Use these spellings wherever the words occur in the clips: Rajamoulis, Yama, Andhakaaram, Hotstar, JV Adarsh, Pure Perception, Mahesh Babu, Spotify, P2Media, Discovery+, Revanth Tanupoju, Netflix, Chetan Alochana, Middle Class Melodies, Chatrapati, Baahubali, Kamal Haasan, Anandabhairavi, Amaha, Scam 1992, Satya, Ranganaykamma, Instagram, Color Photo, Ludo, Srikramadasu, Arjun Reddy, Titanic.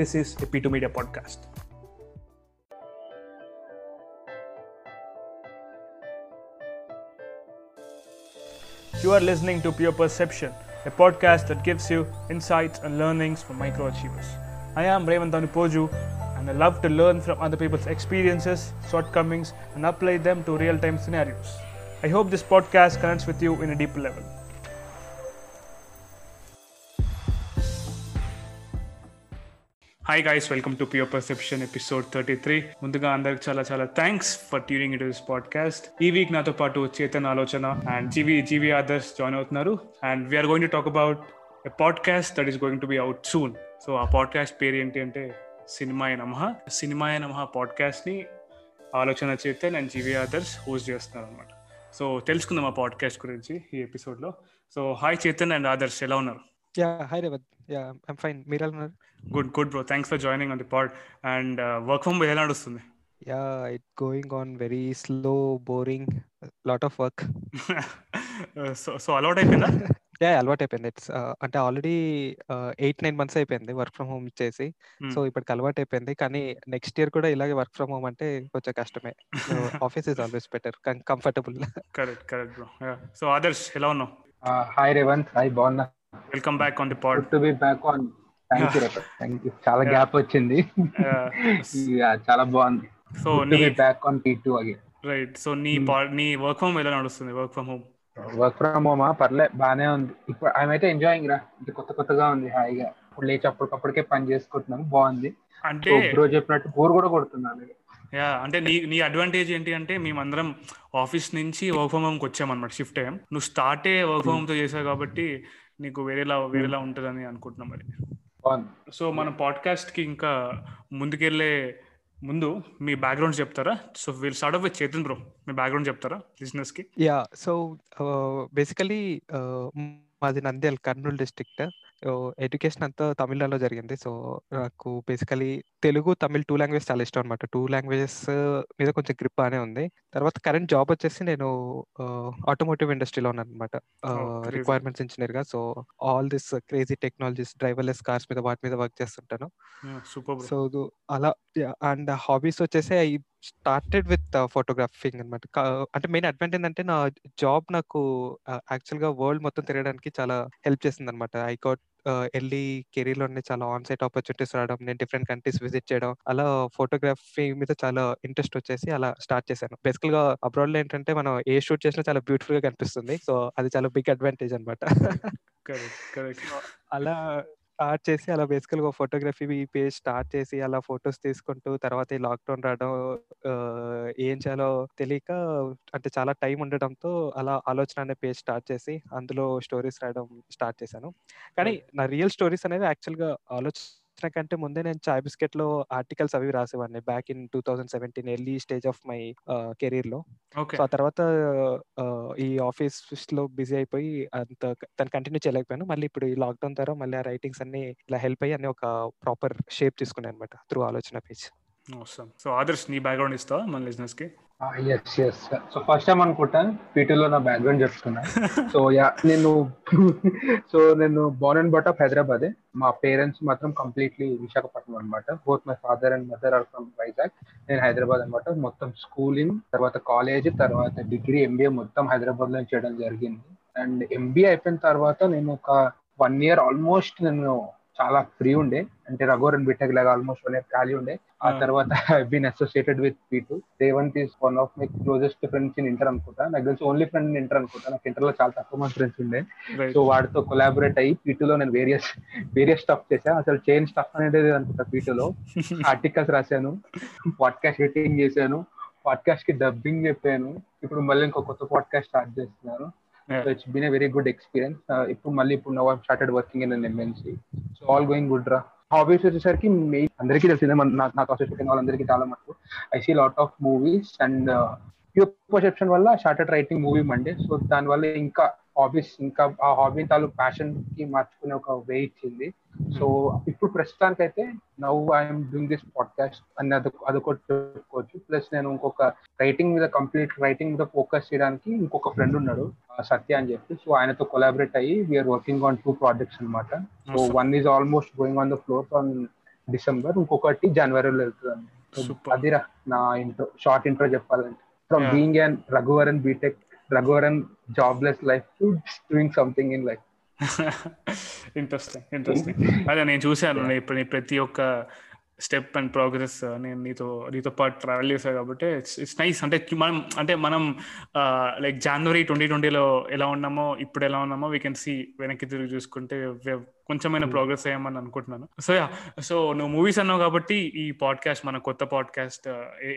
This is a P2Media podcast. You are listening to Pure Perception, a podcast that gives you insights and learnings from microachievers. I am Revanth Tanupoju, and I love to learn from other people's experiences, shortcomings, and apply them to real-time scenarios. I hope this podcast connects with you in a deeper level. Hi guys, welcome to Pure Perception episode 33. ముందుగా అందరికి చాలా thanks for tuning in to this podcast. ఈ week నాతో పాటు చేతన్ ఆలోచన and JV Adarsh join అవుతున్నారు. And we're going to talk about a podcast that is going to be out soon. So ఆ podcast పేరు ఏంటి అంటే సినిమా అండ్ అమహా పాడ్కాస్ట్ని ఆలోచన Chetan and JV Adarsh host చేస్తున్నారు అనమాట. సో తెలుసుకుందాం ఆ పాడ్కాస్ట్ గురించి ఈ ఎపిసోడ్లో. So hi Chetan and Adarsh, ఎలా ఉన్నారు? Hi Revanth. I'm fine. Meera Lunar. Good bro. Thanks for joining on the pod. And work from home ఎలా నడుస్తుంది? It's going on very slow, boring, lot of work. So అలవాటు అయిపోయిందా? అలవాటు అయిపోయింది. It's అంటే already 8-9 months అయిపోయింది work from home చేసి. So ఇప్పటికి అలవాటు అయిపోయింది, కానీ నెక్స్ట్ ఇయర్ కూడా ఇలాగే వర్క్ ఫ్రమ్ హోమ్ అంటే కొంచెం కష్టమే. Office is always better, comfortable. Correct bro. So Adarsh, ఎలా ఉన్నావు? హాయ్ రేవంత్. హాయ్, బాగున్నా. Welcome back on the pod. Good to be back on. Thank you Revanth. Thank you. Chala gap ochindi. Yeah, chala bond. So good to be back on P2 again. Right. So nee work from ela nadustundi? Work from home parle baane undi. Ippudu I am ite enjoying ra. Inta kotta undi hi ga. Ippudu lechi appudukappudike pani chestunnamu, baagundi. Ante bro cheppinattu bore kuda kodutunnanu. అంటే నీ advantage ఏంటి అంటే మేమందరం office నుంచి work from హోమ్కి వచ్చామన్నమాట, shift అయ్యాం. నువ్వు స్టార్టే work from హోమ్తో చేసావు కాబట్టి నీకు వేరేలా ఉంటుందని అనుకుంటున్నాం. మరి సో మన పాడ్కాస్ట్కి ఇంకా ముందుకెళ్ళే ముందు మీ బ్యాక్గ్రౌండ్ చెప్తారా? So will start off with Chetan bro, మీ బ్యాక్గ్రౌండ్ చెప్తారా లిజనర్స్కి? సో బేసికలీ మాది నంద్యాల, కర్నూలు డిస్ట్రిక్ట్. ఎడ్యుకేషన్ అంతా తమిళనాడులో జరిగింది. సో నాకు బేసికలీ తెలుగు, తమిళ్ 2 languages చాలా ఇష్టం అనమాట. 2 languages మీద కొంచెం గ్రిప్ బాగానే ఉంది. తర్వాత కరెంట్ జాబ్ వచ్చేసి నేను ఆటోమోటివ్ ఇండస్ట్రీలో ఉన్నాను అనమాట, రిక్వైర్మెంట్స్ ఇంజనీర్ గా. So all this crazy technologies, driverless cars మీద, వాటి మీద వర్క్ చేస్తుంటాను. సో అలా. అండ్ హాబీస్ వచ్చేసి ఐ started with ఫోటోగ్రఫింగ్ అనమాట. అంటే మెయిన్ అడ్వాంటేజ్ ఏంటంటే నా జాబ్ నాకు యాక్చువల్ గా వరల్డ్ మొత్తం తిరగడానికి చాలా హెల్ప్ చేసింది అనమాట. ఐ గాట్ ఎర్లీ కెరీర్ లోనే చాలా ఆన్ సైట్ ఆపర్చునిటీస్ రావడం, నేను డిఫరెంట్ కంట్రీస్ విజిట్ చేయడం, అలా ఫోటోగ్రఫీ మీద చాలా ఇంట్రెస్ట్ వచ్చేసి అలా స్టార్ట్ చేశాను. బేసికల్ గా అబ్రాడ్ లో ఏంటంటే మనం ఏ షూట్ చేసినా చాలా బ్యూటిఫుల్ గా కనిపిస్తుంది. సో అది చాలా బిగ్ అడ్వాంటేజ్ అనమాట. అలా స్టార్ట్ చేసి అలా బేసికల్ గా ఫోటోగ్రఫీ పేజ్ స్టార్ట్ చేసి అలా ఫొటోస్ తీసుకుంటూ, తర్వాత ఈ లాక్డౌన్ రావడం, ఏం చేయాలో తెలియక, అంటే చాలా టైం ఉండడంతో అలా ఆలోచన అనే పేజ్ స్టార్ట్ చేసి అందులో స్టోరీస్ రాయడం స్టార్ట్ చేశాను. కానీ నా రియల్ స్టోరీస్ అనేది యాక్చువల్ గా ఆలోచన కంటే ముందే నేను చాయ్ బిస్కెట్ లో ఆర్టికల్స్ అవి రాసేవాడిని back in 2017, early stage of my career లో. సో ఆ తర్వాత ఈ ఆఫీస్ లో బిజీ అయిపోయి అంత తను కంటిన్యూ చేయలేకపోయాను. మళ్ళీ ఇప్పుడు ఈ లాక్డౌన్ ద్వారా మళ్ళీ ఆ రైటింగ్స్ అన్ని ఇలా హెల్ప్ అయ్యి అన్ని ఒక ప్రాపర్ షేప్ తీసుకున్నాను అనమాట త్రూ ఆలోచన పేజ్. సో ఆదర్శ్, నీ బ్యాక్గ్రౌండ్ ఇస్తావా మన లిజనర్స్ కి? సో ఫస్ట్ టైం అనుకుంటా పీటీలో నా బ్యాక్గ్రౌండ్ చెప్తున్నా. సో నేను born and brought up Hyderabad. మా పేరెంట్స్ మాత్రం కంప్లీట్లీ విశాఖపట్నం అనమాట. Both my father and mother are from Vizag. నేను హైదరాబాద్ అనమాట. మొత్తం స్కూలింగ్, తర్వాత కాలేజ్, తర్వాత డిగ్రీ, MBA మొత్తం హైదరాబాద్ లో చేయడం జరిగింది. అండ్ MBA అయిపోయిన తర్వాత నేను ఒక 1 year ఆల్మోస్ట్ నేను చాలా ఫ్రీ ఉండే, అంటే రఘోర్ అండ్ బిటెక్ లాగా ఆల్మోస్ట్ 1 year ఖాళీ ఉండే. ఆ తర్వాత I been associated with P2. Devant is one of my closest friends in Inter అనుకుంటా. నాకు తెలిసి ఓన్లీ ఫ్రెండ్ ఇన్ Inter అనుకుంటా. నాకు Inter లో చాలా తక్కువ మంది ఫ్రెండ్స్ ఉండే. సో వాడితో కొలాబరేట్ అయ్యి P2 లో నేను వేరియస్ స్టఫ్ చేశాను. అసలు చేయని స్టఫ్ అనేది అనుకుంటా P2 లో. ఆర్టికల్స్ రాశాను, పాడ్కాస్ట్ ఎడిటింగ్ చేశాను, పాడ్కాస్ట్ కి డబ్బింగ్ చెప్పాను. ఇప్పుడు మళ్ళీ ఇంకో కొత్త పాడ్కాస్ట్ స్టార్ట్ చేస్తున్నాను. So it's been a very good experience. Ipo now I've started working in an MNC. So all going good ra. Hobbies వచ్చేసరికి మీ అందరికీ తెలిసిందే, నాకు అసోసియేట్ వాళ్ళందరికీ చాలా మటుకు I see lot of movies and pure perception వల్ల started writing movie Monday. So దానివల్ల ఇంకా హాబీస్, ఇంకా ఆ హాబీ తాలూకు ప్యాషన్ కి మార్చుకునే ఒక వే ఇచ్చింది. సో ఇప్పుడు ప్రస్తుతానికి అయితే now I'm doing this podcast అని అదొకటి చెప్పుకోవచ్చు. ప్లస్ నేను ఇంకొక కంప్లీట్ రైటింగ్ మీద ఫోకస్ చేయడానికి ఇంకొక ఫ్రెండ్ ఉన్నాడు, సత్య అని చెప్పి. సో ఆయనతో కొలాబరేట్ అయ్యి వీఆర్ వర్కింగ్ ఆన్ 2 projects అనమాట. సో 1 is almost going on the floor on December, ఇంకొకటి జనవరిలో వెళ్తుంది. అదిరా నా ఇంట్రో, షార్ట్ ఇంట్రో చెప్పాలంటే. From being and Raghuvaran BTech, Raghuvaran jobless life to doing something in life. Interesting, interesting. అదే నేను చూశాను ఇప్పుడు ప్రతి ఒక్క స్టెప్ అండ్ ప్రోగ్రెస్ నేను నీతో పాటు ట్రావెల్ చేశాను కాబట్టి ఇట్స్ నైస్. అంటే మనం లైక్ జనవరి 2020లో ఎలా ఉన్నామో ఇప్పుడు ఎలా ఉన్నామో వీ కెన్ సీ, వెనక్కి తిరిగి చూసుకుంటే కొంచెమైన ప్రోగ్రెస్ అయ్యామని అనుకుంటున్నాను. సో నువ్వు మూవీస్ అన్నావు కాబట్టి ఈ పాడ్కాస్ట్, మన కొత్త పాడ్కాస్ట్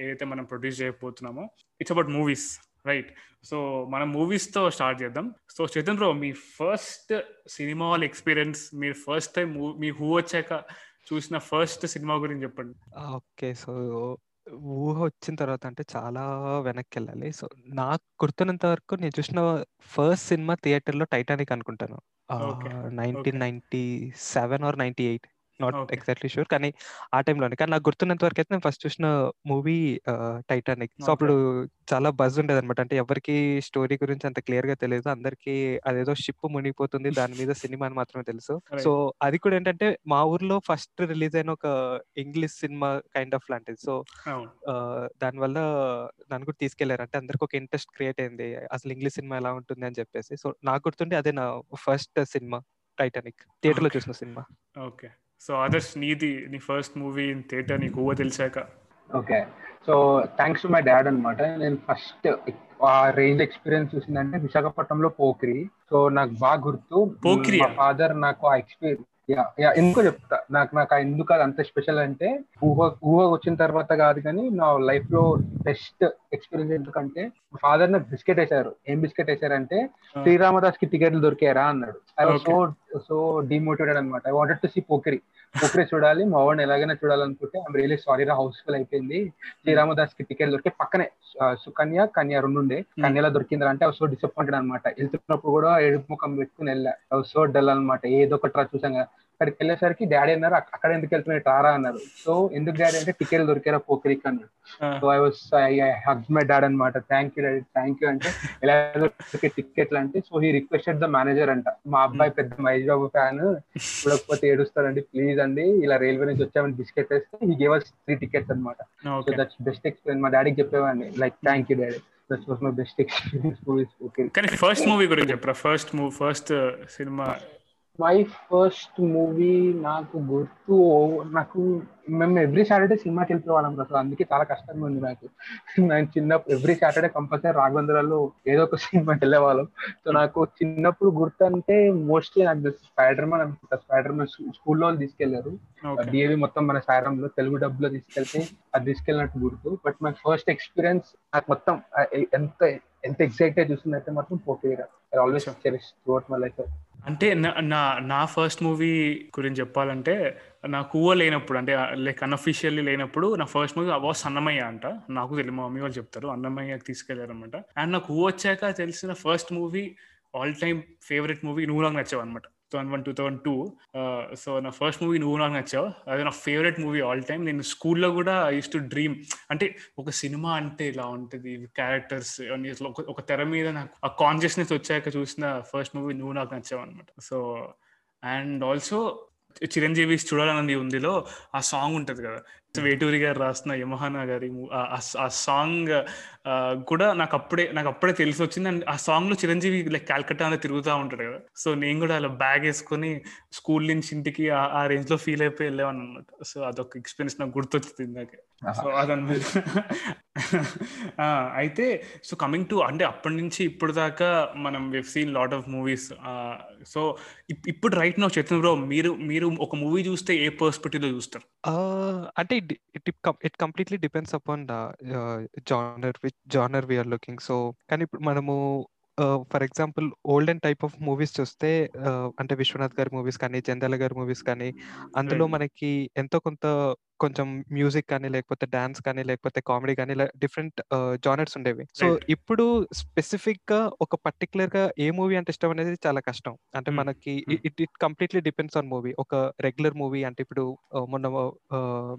ఏదైతే మనం ప్రొడ్యూస్ చేయబోతున్నామో it's about movies, right? So మనం మూవీస్తో స్టార్ట్ చేద్దాం. సో చేతన్ బ్రో, మీ ఫస్ట్ సినిమా హాల్ ఎక్స్పీరియన్స్, మీరు ఫస్ట్ టైం మీ ఊహ వచ్చాక చూసిన ఫస్ట్ సినిమా గురించి చెప్పండి. ఓకే, సో ఊహ వచ్చిన తర్వాత అంటే చాలా వెనక్కి వెళ్ళాలి. సో నాకు గుర్తున్నంత వరకు నేను చూసిన ఫస్ట్ సినిమా థియేటర్లో టైటానిక్ అనుకుంటాను. 1997 or 1998, నాట్ ఎగ్జాక్ట్లీ షూర్, కానీ ఆ టైంలోనే. కానీ నాకు గుర్తున్నంత వరకు అయితే నేను ఫస్ట్ చూసిన మూవీ టైటానిక్. సో అప్పుడు చాలా బజ్ ఉండేది అనమాట. అంటే ఎవరికి స్టోరీ గురించి అంత క్లియర్ గా తెలియదు, అందరికి అదేదో షిప్ మునిగిపోతుంది దాని మీద సినిమా అని మాత్రమే తెలుసు. సో అది కూడా ఏంటంటే మా ఊర్లో ఫస్ట్ రిలీజ్ అయిన ఒక ఇంగ్లీష్ సినిమా కైండ్ ఆఫ్ లాంటిది. సో దానివల్ల దాన్ని కూడా తీసుకెళ్లారు, అంటే అందరికి ఒక ఇంట్రెస్ట్ క్రియేట్ అయింది అసలు ఇంగ్లీష్ సినిమా ఎలా ఉంటుంది అని చెప్పేసి. సో నాకు గుర్తుండే అదే నా ఫస్ట్ సినిమా టైటానిక్, థియేటర్ లో చూసిన సినిమా. ఓకే, సో ఆదర్శ్, నీ ఫస్ట్ మూవీ ఇన్ థియేటర్ నీకు ఊహ తెలిసాక? Okay, so thanks to my dad అనమాట. నేను ఫస్ట్ ఆ రేంజ్ ఎక్స్పీరియన్స్ చూసిందంటే విశాఖపట్నంలో పోకిరి. సో నాకు బాగా గుర్తు, మా ఫాదర్ నాకు ఆ ఎక్స్పీరియన్స్ ఎందుకో చెప్తా, నాకు ఎందుకు అది అంత స్పెషల్ అంటే ఊహ వచ్చిన తర్వాత కాదు కానీ నా లైఫ్ లో బెస్ట్ ఎక్స్పీరియన్స్. ఎందుకంటే ఫాదర్ నాకు బిస్కెట్ వేసారు. ఏం బిస్కెట్ వేసారంటే శ్రీరామదాస్ కి టికెట్లు దొరికారా అన్నాడు. ఐ వాజ్ సో డిమోటివేటెడ్ అనమాట. I wanted to see Pokiri చూడాలి, మా వాడిని ఎలాగైనా చూడాలనుకుంటే ఐమ్ రియలీ సారీ రా, హౌస్ఫుల్ అయిపోయింది. శ్రీరామదాస్ కి టికెట్ దొరికే పక్కనే సుకన్య, కన్య రెండు ఉండే, కన్యలా దొరికిందా అంటే ఐ వాజ్ సో డిసప్పాయింటెడ్ అనమాట. వెళ్తున్నప్పుడు కూడా ఏడుపు ముఖం పెట్టుకుని వెళ్ళా, ఐ వాజ్ సో డల్ అనమాట. ఏదో ఒకటి రా చూసాం కదా. అక్కడికి వెళ్ళేసరికి డాడీ అన్నారు, అక్కడ ఎందుకు వెళ్తున్నాయి టారా అన్నారు. సో ఎందుకు డాడీ అంటే టికెట్లు దొరికారా పోకిరికి అన్నాడు. So I hug my dad అనమాట. Thank you daddy, thank you అంటే ఎలా దొరికే టికెట్లు అంటే, so he requested the manager అంట, మా అబ్బాయి పెద్ద మహేష్ బాబు ఫ్యాన్, చూడకపోతే ఏడుస్తారండి ప్లీజ్ అండి, ఇలా రైల్వే నుంచి వచ్చామని బిస్కెట్ వేస్తే హీ గేవ్ us 3 tickets అనమాట. So that's best experience. మా డాడీకి చెప్పేవాడిని like thank you daddy. That was my best experience movies. Okay, can I first movie gurinchi appra first cinema? My first movie naaku gurtu, naaku మేము every Saturday సినిమాకి వెళ్ళిపోవాళ్ళం అసలు, అందుకే చాలా కష్టంగా ఉంది నాకు. నేను చిన్నప్పుడు ఎవ్రీ సాటర్డే కంపల్సరీ రాఘవేంద్రలో ఏదో ఒక సినిమాకి వెళ్ళేవాళ్ళం. సో నాకు చిన్నప్పుడు గుర్తు అంటే మోస్ట్లీ నాకు తెలుసు స్పైడర్మన్ అనుకుంటా. స్పైడర్మన్ స్కూల్లో తీసుకెళ్లారు, డిఏవి మొత్తం మన సారంలో తెలుగు డబ్బులో తీసుకెళ్తే అది తీసుకెళ్ళినట్టు గుర్తు. బట్ మై ఫస్ట్ ఎక్స్పీరియన్స్ నాకు మొత్తం ఎంత ఎక్సైటెడ్ చూసిందంటే మొత్తం Pokiri. I always cherish throughout my life. అంటే నా ఫస్ట్ మూవీ గురించి చెప్పాలంటే, నాకు ఊహ లేనప్పుడు, అంటే లైక్ అన్అఫీషియల్లీ లేనప్పుడు, నా ఫస్ట్ మూవీ అబౌట్ అన్నమయ్య అంట. నాకు తెలియదు, మా మమ్మీ వాళ్ళు చెప్తారు, అన్నమయ్యకి తీసుకెళ్లారనమాట. అండ్ నాకు ఊహ వచ్చాక తెలిసిన first movie, all time favourite movie Nuvvu నాకు నచ్చావు అనమాట, 2001-2002. సో నా ఫస్ట్ మూవీ నువ్వు నాకు నచ్చావు, అది నా ఫేవరెట్ మూవీ ఆల్ టైమ్. నేను స్కూల్లో కూడా యూస్ టు డ్రీమ్, అంటే ఒక సినిమా అంటే ఇలా ఉంటుంది, క్యారెక్టర్స్ అన్ని, ఒక తెర మీద నాకు ఆ కాన్షియస్నెస్ వచ్చాక చూసిన ఫస్ట్ మూవీ నువ్వు నాకు నచ్చావు అనమాట. సో అండ్ ఆల్సో చిరంజీవి చూడాలన్నది ఉందిలో ఆ సాంగ్ ఉంటుంది కదా, వేటూరి గారు రాసిన యమహానా గారి ఆ సాంగ్ కూడా నాకు అప్పుడే తెలిసి వచ్చింది. అండ్ ఆ సాంగ్ లో చిరంజీవి లైక్ కల్కట్టా అనేది తిరుగుతూ ఉంటాడు కదా, సో నేను కూడా అలా బ్యాగ్ వేసుకొని స్కూల్ నుంచి ఇంటికి ఆ రేంజ్ లో ఫీల్ అయిపోయి వెళ్ళేవాను అనమాట. సో అదొక ఎక్స్పీరియన్స్ నాకు గుర్తొచ్చింది ఇందాకే. సో అదనమాట. అయితే సో కమింగ్ టు, అంటే అప్పటి నుంచి ఇప్పుడు దాకా మనం we've seen lot of movies. So ఇప్పుడు రైట్ నౌ చేతన్ బ్రో, మీరు ఒక మూవీ చూస్తే ఏ పర్స్పెక్టివ్ లో చూస్తారు? అంటే it completely depends upon the genre we are looking. So కానీ ఇప్పుడు మనము for example olden type of movies చూస్తే, అంటే విశ్వనాథ్ గారి మూవీస్ కానీ, జంధ్యాల గారి మూవీస్ కానీ, అందులో మనకి ఎంతో కొంత కొంచెం మ్యూజిక్ కానీ లేకపోతే డాన్స్ కానీ లేకపోతే కామెడీ కానీ డిఫరెంట్ జానర్స్ ఉండేవి. సో ఇప్పుడు స్పెసిఫిక్ గా ఒక పర్టికులర్ గా ఏ మూవీ అంటే ఇష్టం అనేది చాలా కష్టం. అంటే మనకి it completely depends on movie. ఒక రెగ్యులర్ మూవీ అంటే ఇప్పుడు మొన్న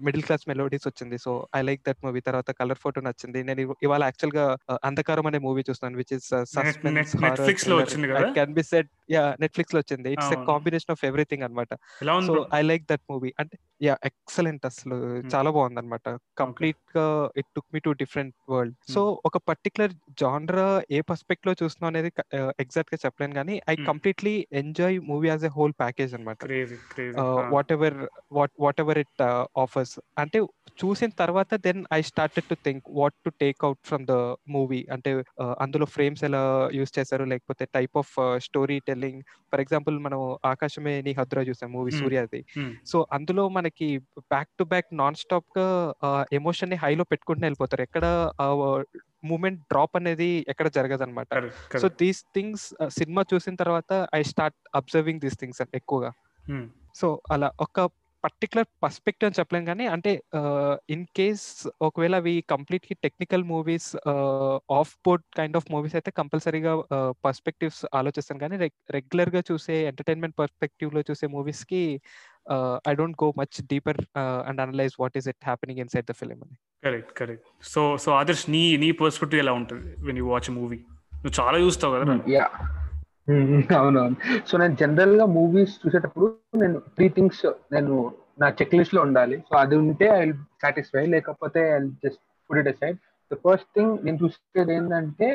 మిడిల్ క్లాస్ మెలోడీస్ వచ్చింది, so I like that movie. తర్వాత కలర్ ఫోటో నచ్చింది. నేను ఇవాళ యాక్చువల్ గా అంధకారం అనే మూవీ చూస్తున్నాను, which is suspense horror, can be said Netflix లో వచ్చింది. It's a combination of everything అన్నమాట. So I like that movie అంటే ఎక్సలెంట్, అసలు చాలా బాగుంది అనమాట. కంప్లీట్ గా it took me to different world. So ఒక పర్టికులర్ జానరా ఏ పర్స్పెక్ట్ లో చూస్తున్నాం అనేది ఎగ్జాక్ట్ గా చెప్పలేను, కానీ I completely enjoy movie as a whole package అనమాట. వాట్ ఎవర్ ఇట్ ఆఫర్స్ అంటే చూసిన తర్వాత then I started to think what to take out from the movie. అంటే అందులో ఫ్రేమ్స్ ఎలా యూజ్ చేశారు, లేకపోతే type of story telling. For example మనం ఆకాశమే నీ హద్దు రా చూసాం మూవీ, సూర్యాది. సో అందులో మనకి back to back non stop గా ఎమోషన్ ని హైలో పెట్టుకుంటూ వెళ్ళిపోతారు. ఎక్కడ మూమెంట్ డ్రాప్ అనేది ఎక్కడ జరగదు అనమాట. సో దీస్ థింగ్స్ సినిమా చూసిన తర్వాత I start observing these things ఎక్కువగా. సో అలా ఒక పర్టికులర్ పర్స్పెక్టివ్ అని చెప్పలేం, కానీ అంటే ఇన్ కేస్ ఒకవేళ అవి completely technical movies, of board kind of movies అయితే కంపల్సరీగా పర్స్పెక్టివ్స్ ఆలోచిస్తాను. కానీ రెగ్యులర్ గా చూసే ఎంటర్టైన్మెంట్ పర్స్పెక్టివ్ లో చూసే మూవీస్ కి I don't go much deeper and analyze what is it happening inside the film. Correct. So Adarsh, nee perspective ela untadi when you watch a movie? Nu chaala chustav kada? Yeah. Avunavun. So nen general ga movies chusetappudu nen three things nenu na checklist lo undali. So adu unte I will satisfy, lekapothe I will just put it aside. The first thing nen chustedi endante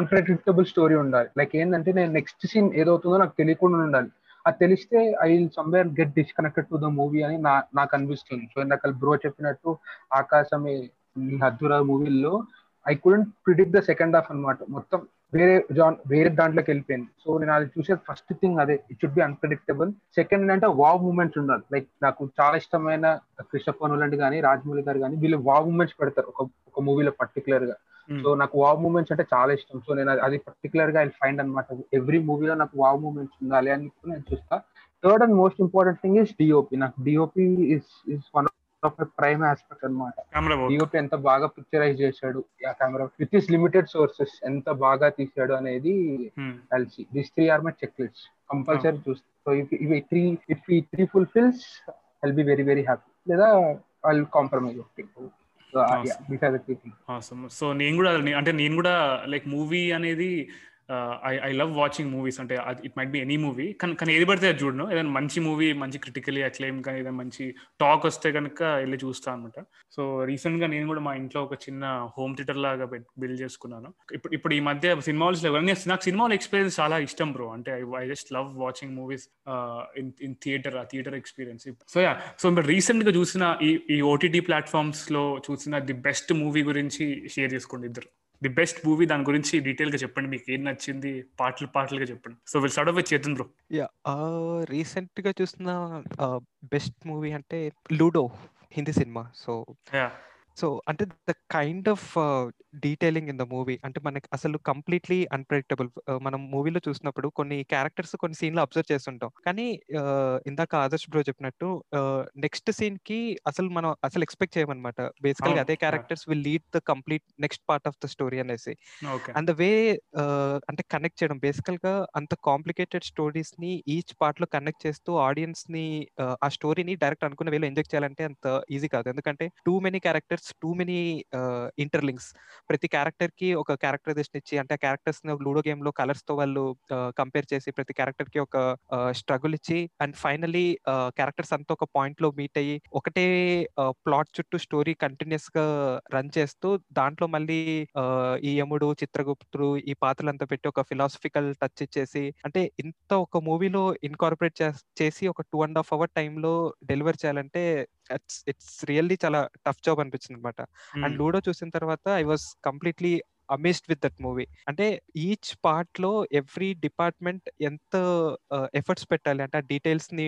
unpredictable story undali. Like endante nen next scene edavutundo నాకు తెలియకుండా ఉండాలి. అది తెలిస్తే I will somewhere get disconnected to the movie అని నాకు అనిపిస్తుంది. So ఇందాక bro చెప్పినట్టు ఆకాశమే నీ హద్దు రా మూవీల్లో I couldn't predict the second half అనమాట. మొత్తం వేరే దాంట్లోకి వెళ్ళిపోయింది. సో నేను అది చూసే ఫస్ట్ థింగ్ అదే, it should be unpredictable. Second ఏంటంటే వావ్ మూమెంట్స్ ఉండాలి. లైక్ నాకు చాలా ఇష్టమైన క్రిస్టఫర్ నోలన్ కానీ రాజమౌళి గారు కానీ వీళ్ళు వావ్ మూమెంట్స్ పెడతారు ఒక మూవీలో పర్టికులర్ గా. సో నాకు వావ్ మూమెంట్స్ అంటే చాలా ఇష్టం. సో నేను అది పర్టికులర్ గా ఐ ఫైండ్ అనమాట. ఎవ్రీ మూవీలో నాకు వావ్ మూమెంట్స్ ఉండాలి అని నేను చూస్తా. Third and most important thing is DOP. నాకు DOP is one of prime aspect అనమాట. డిఓపి ఎంత బాగా పిక్చరైజ్ చేశాడు ఆ camera with is limited sources ఎంత బాగా తీసాడు అనేది కలిసి this three are my check list compulsory చూస్తా. సో ఇఫ్ ఈ three fulfils I'll be very very happy, లేదా ఐ విల్ కాంప్రమైజ్. సో నేను కూడా లైక్ మూవీ అనేది ఐ లవ్ వాచింగ్ మూవీస్. అంటే it might be any movie, కానీ ఏది పడితే అది చూడను. ఏదైనా మంచి మూవీ, మంచి క్రిటికలీ అక్లెయిమ్ కానీ ఏదైనా మంచి టాక్ వస్తే కనుక వెళ్ళి చూస్తాను అనమాట. సో రీసెంట్గా నేను కూడా మా ఇంట్లో ఒక చిన్న హోమ్ థియేటర్ లాగా బిల్డ్ చేసుకున్నాను. ఇప్పుడు ఈ మధ్య సినిమా హాల్స్ ఇవన్నీ నాకు సినిమా హాల్ ఎక్స్పీరియన్స్ చాలా ఇష్టం బ్రో. అంటే I just love watching movies in theatre, ఆ థియేటర్ ఎక్స్పీరియన్స్. సో మీరు రీసెంట్గా చూసిన ఈ ఓటీటీ ప్లాట్ఫామ్స్లో చూసిన ది బెస్ట్ మూవీ గురించి షేర్ చేసుకోండి ఇద్దరు. ది బెస్ట్ మూవీ, దాని గురించి డీటెయిల్ గా చెప్పండి. మీకు ఏం నచ్చింది పాటలుగా చెప్పండి. So will start off with Chetan bro. Yeah, recent గా చూసిన బెస్ట్ మూవీ అంటే లూడో, హిందీ సినిమా. సో అంటే the kind of detailing in the movie అంటే మనకి అసలు కంప్లీట్లీ అన్ప్రెడిక్టబుల్. మనం మూవీలో చూసినప్పుడు కొన్ని క్యారెక్టర్స్ కొన్ని సీన్లో అబ్జర్వ్ చేస్తుంటాం, కానీ ఇందాక ఆదర్శ్ బ్రో చెప్పినట్టు నెక్స్ట్ సీన్ కి అసలు మనం అసలు ఎక్స్పెక్ట్ చేయమన్నమాట. బేసికల్ గా అదే characters will lead the complete next part of the story అనేసి అండ్ ద వే అంటే కనెక్ట్ చేయడం. బేసికల్ గా అంత కాంప్లికేటెడ్ స్టోరీస్ ని ఈచ్ పార్ట్ లో కనెక్ట్ చేస్తూ ఆడియన్స్ ని ఆ స్టోరీని డైరెక్ట్ అనుకున్న వేలో ఎంజాయ్ చేయాలంటే అంత ఈజీ కాదు. ఎందుకంటే too many characters, too many interlinks. ప్రతి క్యారెక్టర్ కి ఒక క్యారెక్టరైజేషన్ ఇచ్చి, అంటే ఆ క్యారెక్టర్స్ లూడో గేమ్ లో కలర్స్ తో వాళ్ళు కంపేర్ చేసి ప్రతి క్యారెక్టర్ కి ఒక స్ట్రగుల్ ఇచ్చి అండ్ ఫైనలీ క్యారెక్టర్స్ అంతా ఒక పాయింట్ లో మీట్ అయ్యి ఒకటే ప్లాట్ చుట్టూ స్టోరీ కంటిన్యూస్ గా రన్ చేస్తూ దాంట్లో మళ్ళీ ఈ యముడు, చిత్రగుప్తుడు, ఈ పాత్రలంతా పెట్టి ఒక ఫిలాసఫికల్ టచ్ ఇచ్చేసి, అంటే ఇంత ఒక మూవీలో ఇన్కార్పొరేట్ చేసి ఒక 2.5 hour టైమ్ లో డెలివర్ చేయాలంటే ఇట్స్ రియల్లీ చాలా టఫ్ జాబ్ అనిపించింది అనమాట. అండ్ లూడో చూసిన తర్వాత I was completely amazed with that movie. అంటే ఈచ్ పార్ట్ లో ఎవ్రీ డిపార్ట్మెంట్ ఎంత ఎఫర్ట్స్ పెట్టాలి అంటే ఆ డీటెయిల్స్ ని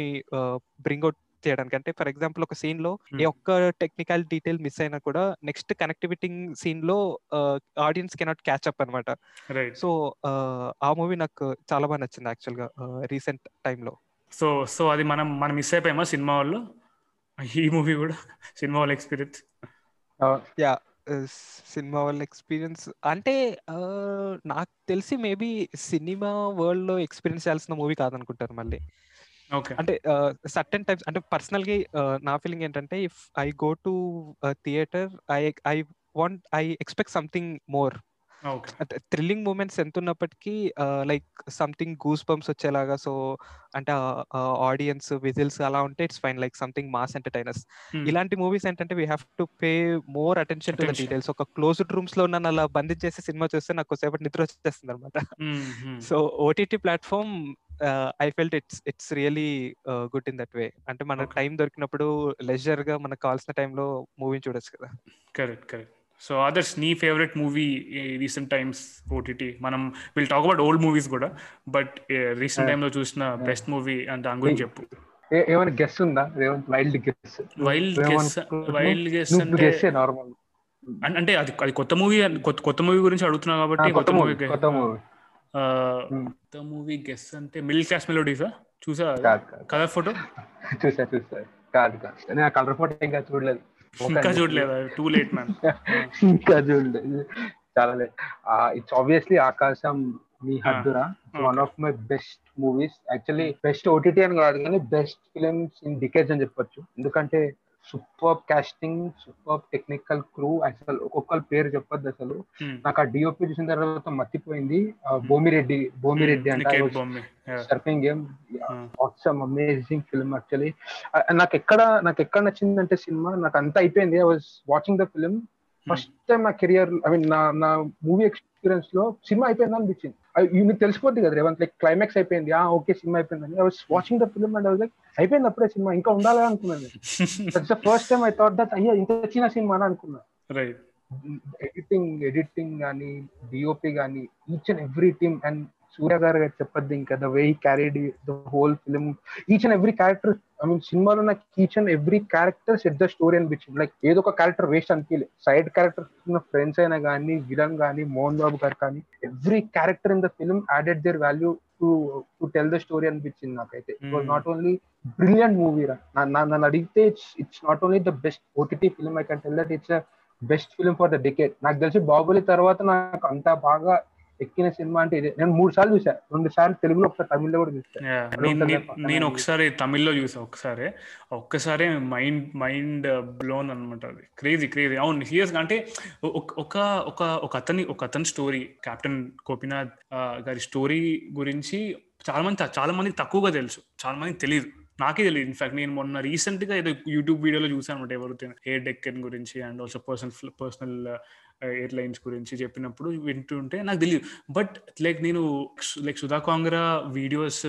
బ్రింగ్ అవుట్ చేయడానికి. అంటే ఫర్ ఎగ్జాంపుల్ ఒక సీన్ లో ఏ ఒక్క టెక్నికల్ డీటెయిల్ మిస్ అయినా కూడా నెక్స్ట్ కనెక్టివిటీ సీన్ లో ఆడియన్స్ కెనాట్ క్యాచ్ అప్ అనమాట. సో ఆ మూవీ నాకు చాలా బాగా నచ్చింది యాక్చువల్ గా రీసెంట్ టైమ్ లో. సో అది మనం మిస్ అయిపోయామా సినిమా వాళ్ళు? ఈ మూవీ కూడా సినిమా వాళ్ళ ఎక్స్పీరియన్స్. యా, సినిమా వాళ్ళ ఎక్స్పీరియన్స్ అంటే నాకు తెలిసి మేబీ సినిమా వరల్డ్ లో ఎక్స్పీరియన్స్ చేయాల్సిన మూవీ కాదనుకుంటారు మళ్ళీ. అంటే సర్టెన్ టైమ్స్, అంటే పర్సనల్ గా నా ఫీలింగ్ ఏంటంటే if I go to theatre I expect something more. Thrilling moments ఎంత ఉన్నప్పటికీ లైక్ సంథింగ్ గూస్ బంప్స్ వచ్చేలాగా, సో అంటే ఆడియన్స్ విజిల్స్ అలా ఉంటే it's fine, like something mass entertainers. ఇలాంటి మూవీస్ ఏంటంటే we have to pay more attention to the details. ఒక closed rooms లో నన్ను అలా బంధించి చేసే సినిమా చూస్తే నాకు సేపటి నిద్ర వచ్చేస్తుంది అనమాట. So OTT platform I felt it's really good in that way. అంటే మన టైం దొరికినప్పుడు లెజర్ గా మనకు కావాల్సిన టైంలో మూవీ చూడొచ్చు కదా. Correct correct. సో అదర్స్, నీ favourite movie recent times OTT? మనం will talk about old movies కూడా, బట్ రీసెంట్ టైమ్ లో చూసిన బెస్ట్ మూవీ అంటే దాని గురించి చెప్పు. ఏమైనా గెస్ ఉందా? Wild guess. వైల్డ్ గెస్ అంటే నార్మల్, అంటే అది కొత్త మూవీ గురించి అడుగుతున్నా కాబట్టి కొత్త మూవీ మూవీ గెస్ అంటే మిడిల్ క్లాస్ మెలోడీస్. చూసా? కలర్ ఫోటో చూసా. కాదు, కలర్ ఫోటో ఇంకా చూడలేదు. ఇంకా చూడలేదు. టూ లేట్ మ్యాన్, ఇంకా చూడలేదు, చాలా లేట్. ఇట్స్ ఆబ్వియస్లీ ఆకాశం Nee Haddura, one of my best movies. Actually best OTT అని కాదు కానీ బెస్ట్ ఫిలిమ్స్ ఇన్ డికేడ్స్ అని చెప్పొచ్చు. ఎందుకంటే super casting, super technical crew, అసలు ఒక్కొక్కరు పేరు చెప్పొద్దు. అసలు నాకు ఆ డిఓపి చూసిన తర్వాత మర్చిపోయింది. భూమిరెడ్డి అంటే surfing game, awesome amazing film. Actually నాకు ఎక్కడ నచ్చిందంటే సినిమా, నాకు అంతా అయిపోయింది. I was watching the film first time నా కెరియర్, ఐ మీన్ నా మూవీ ఎక్స్పీరియన్స్ లో సినిమా అయిపోయింది అనిపించింది. నీకు తెలిసిపోద్ది కదా రేవంత్, లైక్ క్లైమాక్స్ అయిపోయింది, ఓకే సినిమా అయిపోయింది. I was watching the film and I was like అయిపోయింది అప్పుడే సినిమా, ఇంకా ఉండాలి అనుకున్నాను. That's the first time I thought that అయ్యా ఇంత చిన్న సినిమా అని అనుకున్నా. రైట్. ఎడిటింగ్ కానీ, డిఓపి కానీ, each and every team. And సూర్య గారు చెప్పద్దు ఇంకా, the way he carried the whole film. Each and every character, I mean సినిమాలో నాకు each and every character set the story అనిపించింది. లైక్ ఏదో ఒక క్యారెక్టర్ వేస్ట్ అనిపించలేదు. సైడ్ క్యారెక్టర్ ఫ్రెండ్స్ అయినా కానీ, విలన్ కానీ, మోహన్ బాబు గారు కానీ, every character in the film added their value to tell the story అనిపించింది నాకైతే. It was not only brilliant movie రా, నన్ను అడిగితే it's not only the best OTT film, I can tell that it's best film for the decade. నాకు తెలిసి బాహుబలి తర్వాత నాకు అంత బాగా ఎక్కిన సినిమా అంటే ఇదే. నేను 3 సార్లు చూసాను, 2 సార్లు తెలుగులో, ఒకసారి తమిళ్లో కూడా చూసాను. నేను ఒకసారి తమిళ్లో చూసాను, ఒక్కసారి మైండ్ బ్లోన్ అనమాట. అది క్రేజీ. అవును, సీరియస్ గా. అంటే ఒక అతని స్టోరీ, కెప్టెన్ గోపీనాథ్ గారి స్టోరీ గురించి చాలా మందికి తక్కువగా తెలుసు, చాలా మందికి తెలియదు. నాకే తెలియదు. ఇన్ఫాక్ట్ నేను మొన్న రీసెంట్ గా ఏదో యూట్యూబ్ వీడియోలో చూసాను అనమాట. ఎవరైతే ఎయిర్ డెక్కన్ గురించి అండ్ ఆల్సో పర్సనల్ ఎయిర్లైన్స్ గురించి చెప్పినప్పుడు వింటుంటే నాకు తెలియదు. బట్ లైక్ నేను Sudha Kangra videos,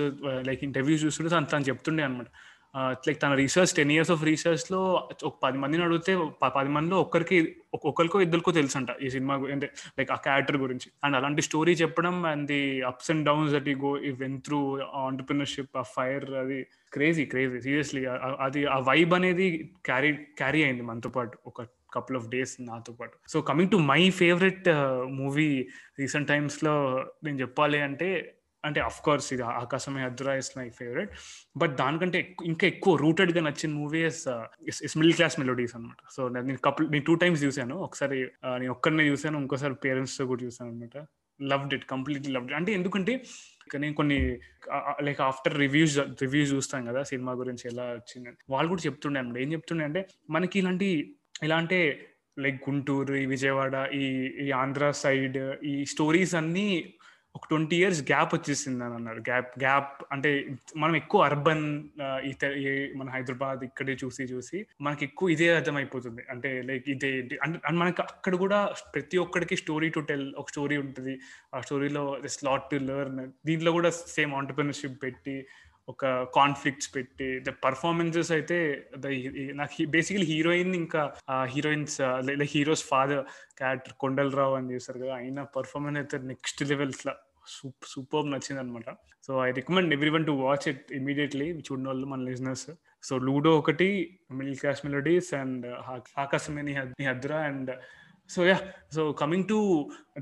like interviews చూస్తుంటే తను చెప్తుండే అనమాట. లైక్ తన రీసెర్చ్, 10 years ఆఫ్ రీసెర్చ్ లో 10 మందిని అడిగితే 10 మందిలో ఒకరికో ఇద్దరికో తెలుసు అంట ఈ సినిమా, అంటే లైక్ ఆ క్యారెక్టర్ గురించి. అండ్ అలాంటి స్టోరీ చెప్పడం and the ups and downs that you go when through entrepreneurship, ఆ ఫైర్, అది క్రేజీ సీరియస్లీ. అది ఆ వైబ్ అనేది క్యారీ అయింది మనతో పాటు ఒక couple of days నాతో పాటు. So coming to my favourite movie recent times లో నేను చెప్పాలి అంటే ఆఫ్ కోర్స్ ఇది Aakasame Haddura is my favourite. But దానికంటే ఇంకా ఎక్కువ రూటెడ్ గా నచ్చిన movie is middle class melodies అనమాట. సో నేను 2 times చూసాను. ఒకసారి నేను ఒక్కరినే చూసాను, ఇంకోసారి పేరెంట్స్ తో కూడా చూసాను అనమాట. Loved it, completely loved it. అంటే ఎందుకంటే నేను కొన్ని లైక్ ఆఫ్టర్ రివ్యూస్ చూస్తాం కదా సినిమా గురించి ఎలా వచ్చింది, వాళ్ళు కూడా చెప్తుండే అనమాట. ఏం చెప్తుండే అంటే మనకి ఇలా అంటే లైక్ గుంటూరు, ఈ విజయవాడ, ఈ ఆంధ్ర సైడ్ ఈ స్టోరీస్ అన్నీ ఒక 20 years గ్యాప్ వచ్చేసింది అని అన్నారు. గ్యాప్ అంటే మనం ఎక్కువ అర్బన్, మన హైదరాబాద్ ఇక్కడే చూసి మనకి ఎక్కువ ఇదే అర్థమైపోతుంది. అంటే లైక్ ఇదే, అండ్ మనకి అక్కడ కూడా ప్రతి ఒక్కడికి స్టోరీ టు టెల్, ఒక స్టోరీ ఉంటుంది. ఆ స్టోరీలో స్లాట్ టు లెర్న్, దీంట్లో కూడా సేమ్ ఆంటర్‌ప్రెన్యూర్‌షిప్ పెట్టి, ఒక కాన్ఫ్లిక్ట్స్ పెట్టి, ద పర్ఫార్మెన్సెస్ అయితే నాకు బేసికలీ హీరోయిన్, ఇంకా heroines like heroes father character Kondalarao అని చేశారు కదా, ఆయన పర్ఫార్మెన్స్ అయితే నెక్స్ట్ లెవెల్స్ లా సూపర్ నచ్చింది అనమాట. So I recommend everyone to watch it immediately, చూడని వాళ్ళు మన లిజనర్స్. సో లూడో ఒకటి, మిడిల్ క్లాస్ మెలోడీస్ అండ్ ఆకాశమే నీ Haddura. And So coming to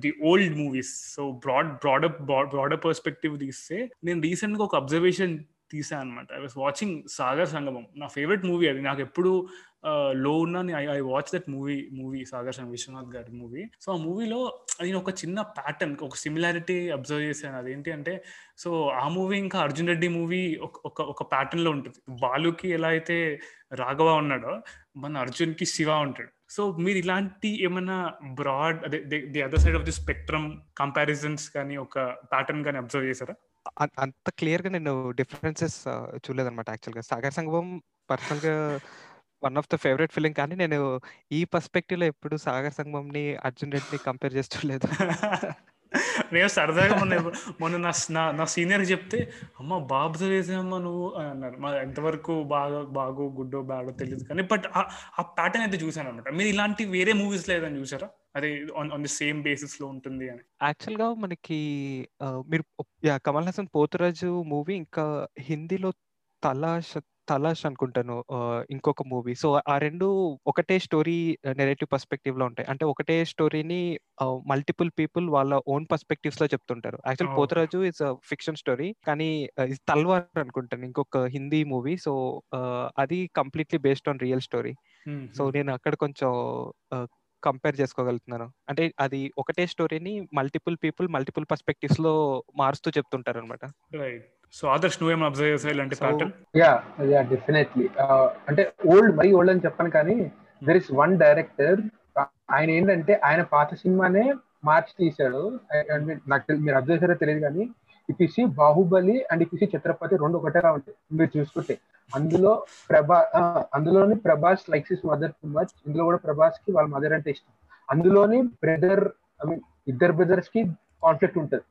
the old movies, so broader perspective, these say, నేను recent గా ఒక అబ్జర్వేషన్ తీసా అనమాట. I was watching Sagar Sangamam, నా ఫేవరెట్ మూవీ అది. నాకు ఎప్పుడు లో ఉన్న I watch that movie Sagar Sangamam, Viswanath గారి మూవీ. సో ఆ మూవీలో నేను ఒక చిన్న ప్యాటర్న్, ఒక సిమిలారిటీ అబ్జర్వ్ చేశాను. అదేంటి అంటే, సో ఆ మూవీ ఇంకా అర్జున్ రెడ్డి మూవీ ఒక ప్యాటర్న్ లో ఉంటుంది. బాలుకి ఎలా అయితే రాఘవ ఉన్నాడో మన అర్జున్కి శివ ఉంటాడు. సో మీరు ఇలాంటి ఏమైనా బ్రాడ్, అదే the other side of the spectrum comparisons కానీ ఒక ప్యాటర్న్ కానీ అబ్జర్వ్ చేశారా? అంత క్లియర్గా నేను డిఫరెన్సెస్ చూడలేదన్నమాట. యాక్చువల్గా సాగర్ సంగమం పర్సనల్గా one of the favourite film, కానీ నేను ఈ పర్స్పెక్టివ్లో ఎప్పుడు సాగర్ సంగమంని అర్జున్ రెడ్డిని కంపేర్ చేస్తలేదు. నేను సరదాగా మొన్న నా సీనియర్ చెప్తే, అమ్మ బాబు చేసామ్మా నువ్వు అన్నారు. మా ఎంతవరకు బాగో గుడ్డో బ్యాడో తెలియదు కానీ బట్ ఆ ప్యాటర్న్ అయితే చూసాను అనమాట. మీరు ఇలాంటి వేరే మూవీస్ లో ఏదైనా చూసారా, అదే ఆన్ ది సేమ్ బేసిస్ లో ఉంటుంది అని? యాక్చువల్ గా మనకి మీరు కమల్ హాసన్ పోతురాజు మూవీ, ఇంకా హిందీలో తలాష్ అనుకుంటాను ఇంకొక మూవీ. సో ఆ రెండు ఒకటే స్టోరీ నెరేటివ్ పర్స్పెక్టివ్ లో ఉంటాయి. అంటే ఒకటే స్టోరీని మల్టిపుల్ పీపుల్ వాళ్ళ ఓన్ పర్స్పెక్టివ్స్ లో చెప్తుంటారు. Actual Poturaju it's fiction story, కానీ తల్వార్ అనుకుంటాను ఇంకొక హిందీ మూవీ. సో అది completely based on real story. So నేను అక్కడ కొంచెం కంపేర్ చేసుకోగలుగుతున్నాను. అంటే అది ఒకటే స్టోరీని మల్టిపుల్ పీపుల్ మల్టిపుల్ పర్స్పెక్టివ్స్ లో మారుస్తూ చెప్తుంటారు అనమాట. సో ఆదర్శ్ నువ్వేమో అబ్జర్వ్ చేసావు ఇలాంటి ప్యాటర్న్? Yeah definitely. అంటే మరీ ఓల్డ్ అని చెప్పాను, కానీ దెర్ ఇస్ వన్ డైరెక్టర్, ఆయన ఏంటంటే ఆయన పాత సినిమానే మార్చి తీశాడు. నాకు మీరు అబ్జర్వ్ చేశారో తెలియదు కానీ ఇపిసి బాహుబలి అండ్ ఇపిసి ఛత్రపతి రెండు ఒకటేలా ఉంటాయి మీరు చూసుకుంటే. అందులోని Prabhas likes his mother too much, ఇందులో కూడా ప్రభాస్ కి వాళ్ళ మదర్ అంటే ఇష్టం. అందులోని బ్రదర్, ఐ మీన్ ఇద్దరు బ్రదర్స్ కి కాన్ఫ్లిక్ట్ ఉంటుంది,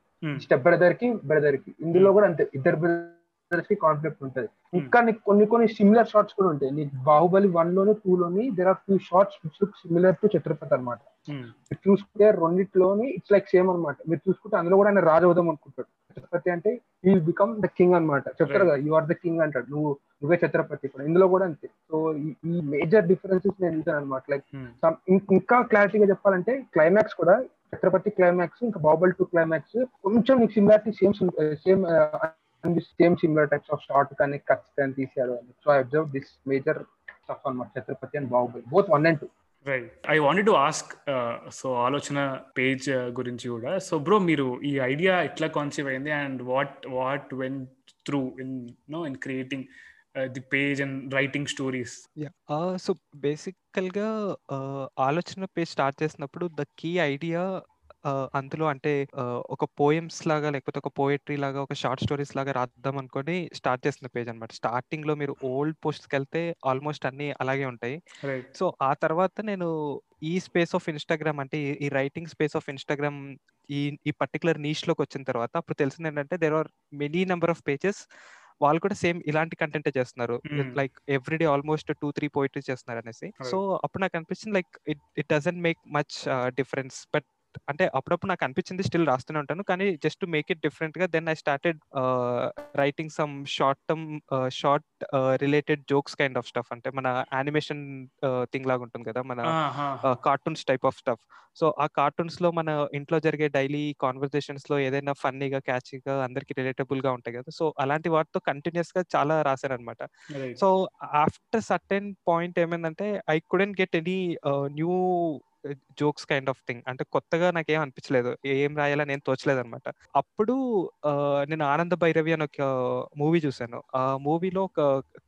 స్టెప్ బ్రదర్ కి బ్రదర్ కి. ఇందులో కూడా అంతే, ఇద్దరు బ్రదర్స్ కి కాన్ఫ్లిక్ట్ ఉంటుంది. ఇంకా కొన్ని సిమిలర్ షాట్స్ కూడా ఉంటాయి. నీకు Baahubali 1, 2 there are few shots which look similar to Chatrapathi అనమాట. మీరు చూసుకుంటే రెండిట్లోని ఇట్స్ లైక్ సేమ్ అనమాట. మీరు చూసుకుంటే అందులో కూడా ఆయన రాజు అవుదాం అనుకుంటాడు. ఛత్రపతి అంటే you will become the king అనమాట. చెప్తారు కదా, యు ఆర్ ద కింగ్ అంటాడు, నువ్వే ఛత్రపతి. ఇందులో కూడా అంతే. సో ఈ మేజర్ డిఫరెన్సెస్ నేను చూసాను అనమాట. లైక్ ఇంకా క్లారిటీగా చెప్పాలంటే క్లైమాక్స్ కూడా ఛత్రపతి క్లైమాక్స్ ఇంకా బాహుబలి 2 క్లైమాక్స్ కొంచెం నీకు similarity same similar types of short కానీ కట్స్ కానీ తీసాడు. So I observe this major stuff అనమాట, Chatrapathi and Baahubali both 1 and 2. Right. I wanted to ask, so Alochana page గురించి కూడా. సో బ్రో, మీరు ఈ ఐడియా ఎట్లా కాన్సీవ్ అయింది and what went through in creating the page and writing stories? Yeah. So basically Alochana page start చేసినప్పుడు the key idea అందులో అంటే ఒక పోయమ్స్ లాగా లేకపోతే ఒక పోయట్రీ లాగా ఒక షార్ట్ స్టోరీస్ లాగా రాద్దాం అనుకొని స్టార్ట్ చేసిన పేజ్ అనమాట. స్టార్టింగ్ లో మీరు ఓల్డ్ పోస్ట్కి వెళ్తే ఆల్మోస్ట్ అన్ని అలాగే ఉంటాయి. సో ఆ తర్వాత నేను ఈ స్పేస్ ఆఫ్ ఇన్స్టాగ్రామ్ అంటే ఈ రైటింగ్ స్పేస్ ఆఫ్ ఇన్స్టాగ్రామ్ ఈ పర్టికులర్ నీష్ లోకి వచ్చిన తర్వాత అప్పుడు తెలిసింది ఏంటంటే there are many number of pages వాళ్ళు కూడా సేమ్ ఇలాంటి కంటెంట్ చేస్తున్నారు, లైక్ ఎవ్రీడే ఆల్మోస్ట్ 2-3 పోయట్రీ చేస్తున్నారు అనేసి. సో అప్పుడు నాకు అనిపించింది like it doesn't make much difference. But అంటే అప్పుడప్పుడు నాకు అనిపించింది స్టిల్ రాస్తూనే ఉంటాను, కానీ just to make it different గా then I started writing some short related jokes kind of stuff. అంటే మన యానిమేషన్ థింగ్ లాగా ఉంటుంది కదా, మన cartoons type of stuff. So ఆ కార్టూన్స్ లో మన ఇంట్లో జరిగే డైలీ కాన్వర్సేషన్స్ లో ఏదైనా ఫన్నీగా క్యాచీగా అందరికి రిలేటబుల్ గా ఉంటాయి కదా. సో అలాంటి వాటితో కంటిన్యూస్ గా చాలా రాశాను అనమాట. సో ఆఫ్టర్ సర్టెన్ పాయింట్ ఏమైందంటే I couldn't get any new jokes kind of thing. అంటే కొత్తగా నాకేం అనిపించలేదు, ఏం రాయాలని ఏం తోచలేదు అనమాట. అప్పుడు నేను ఆనంద భైరవి అని ఒక మూవీ చూసాను. ఆ మూవీలో ఒక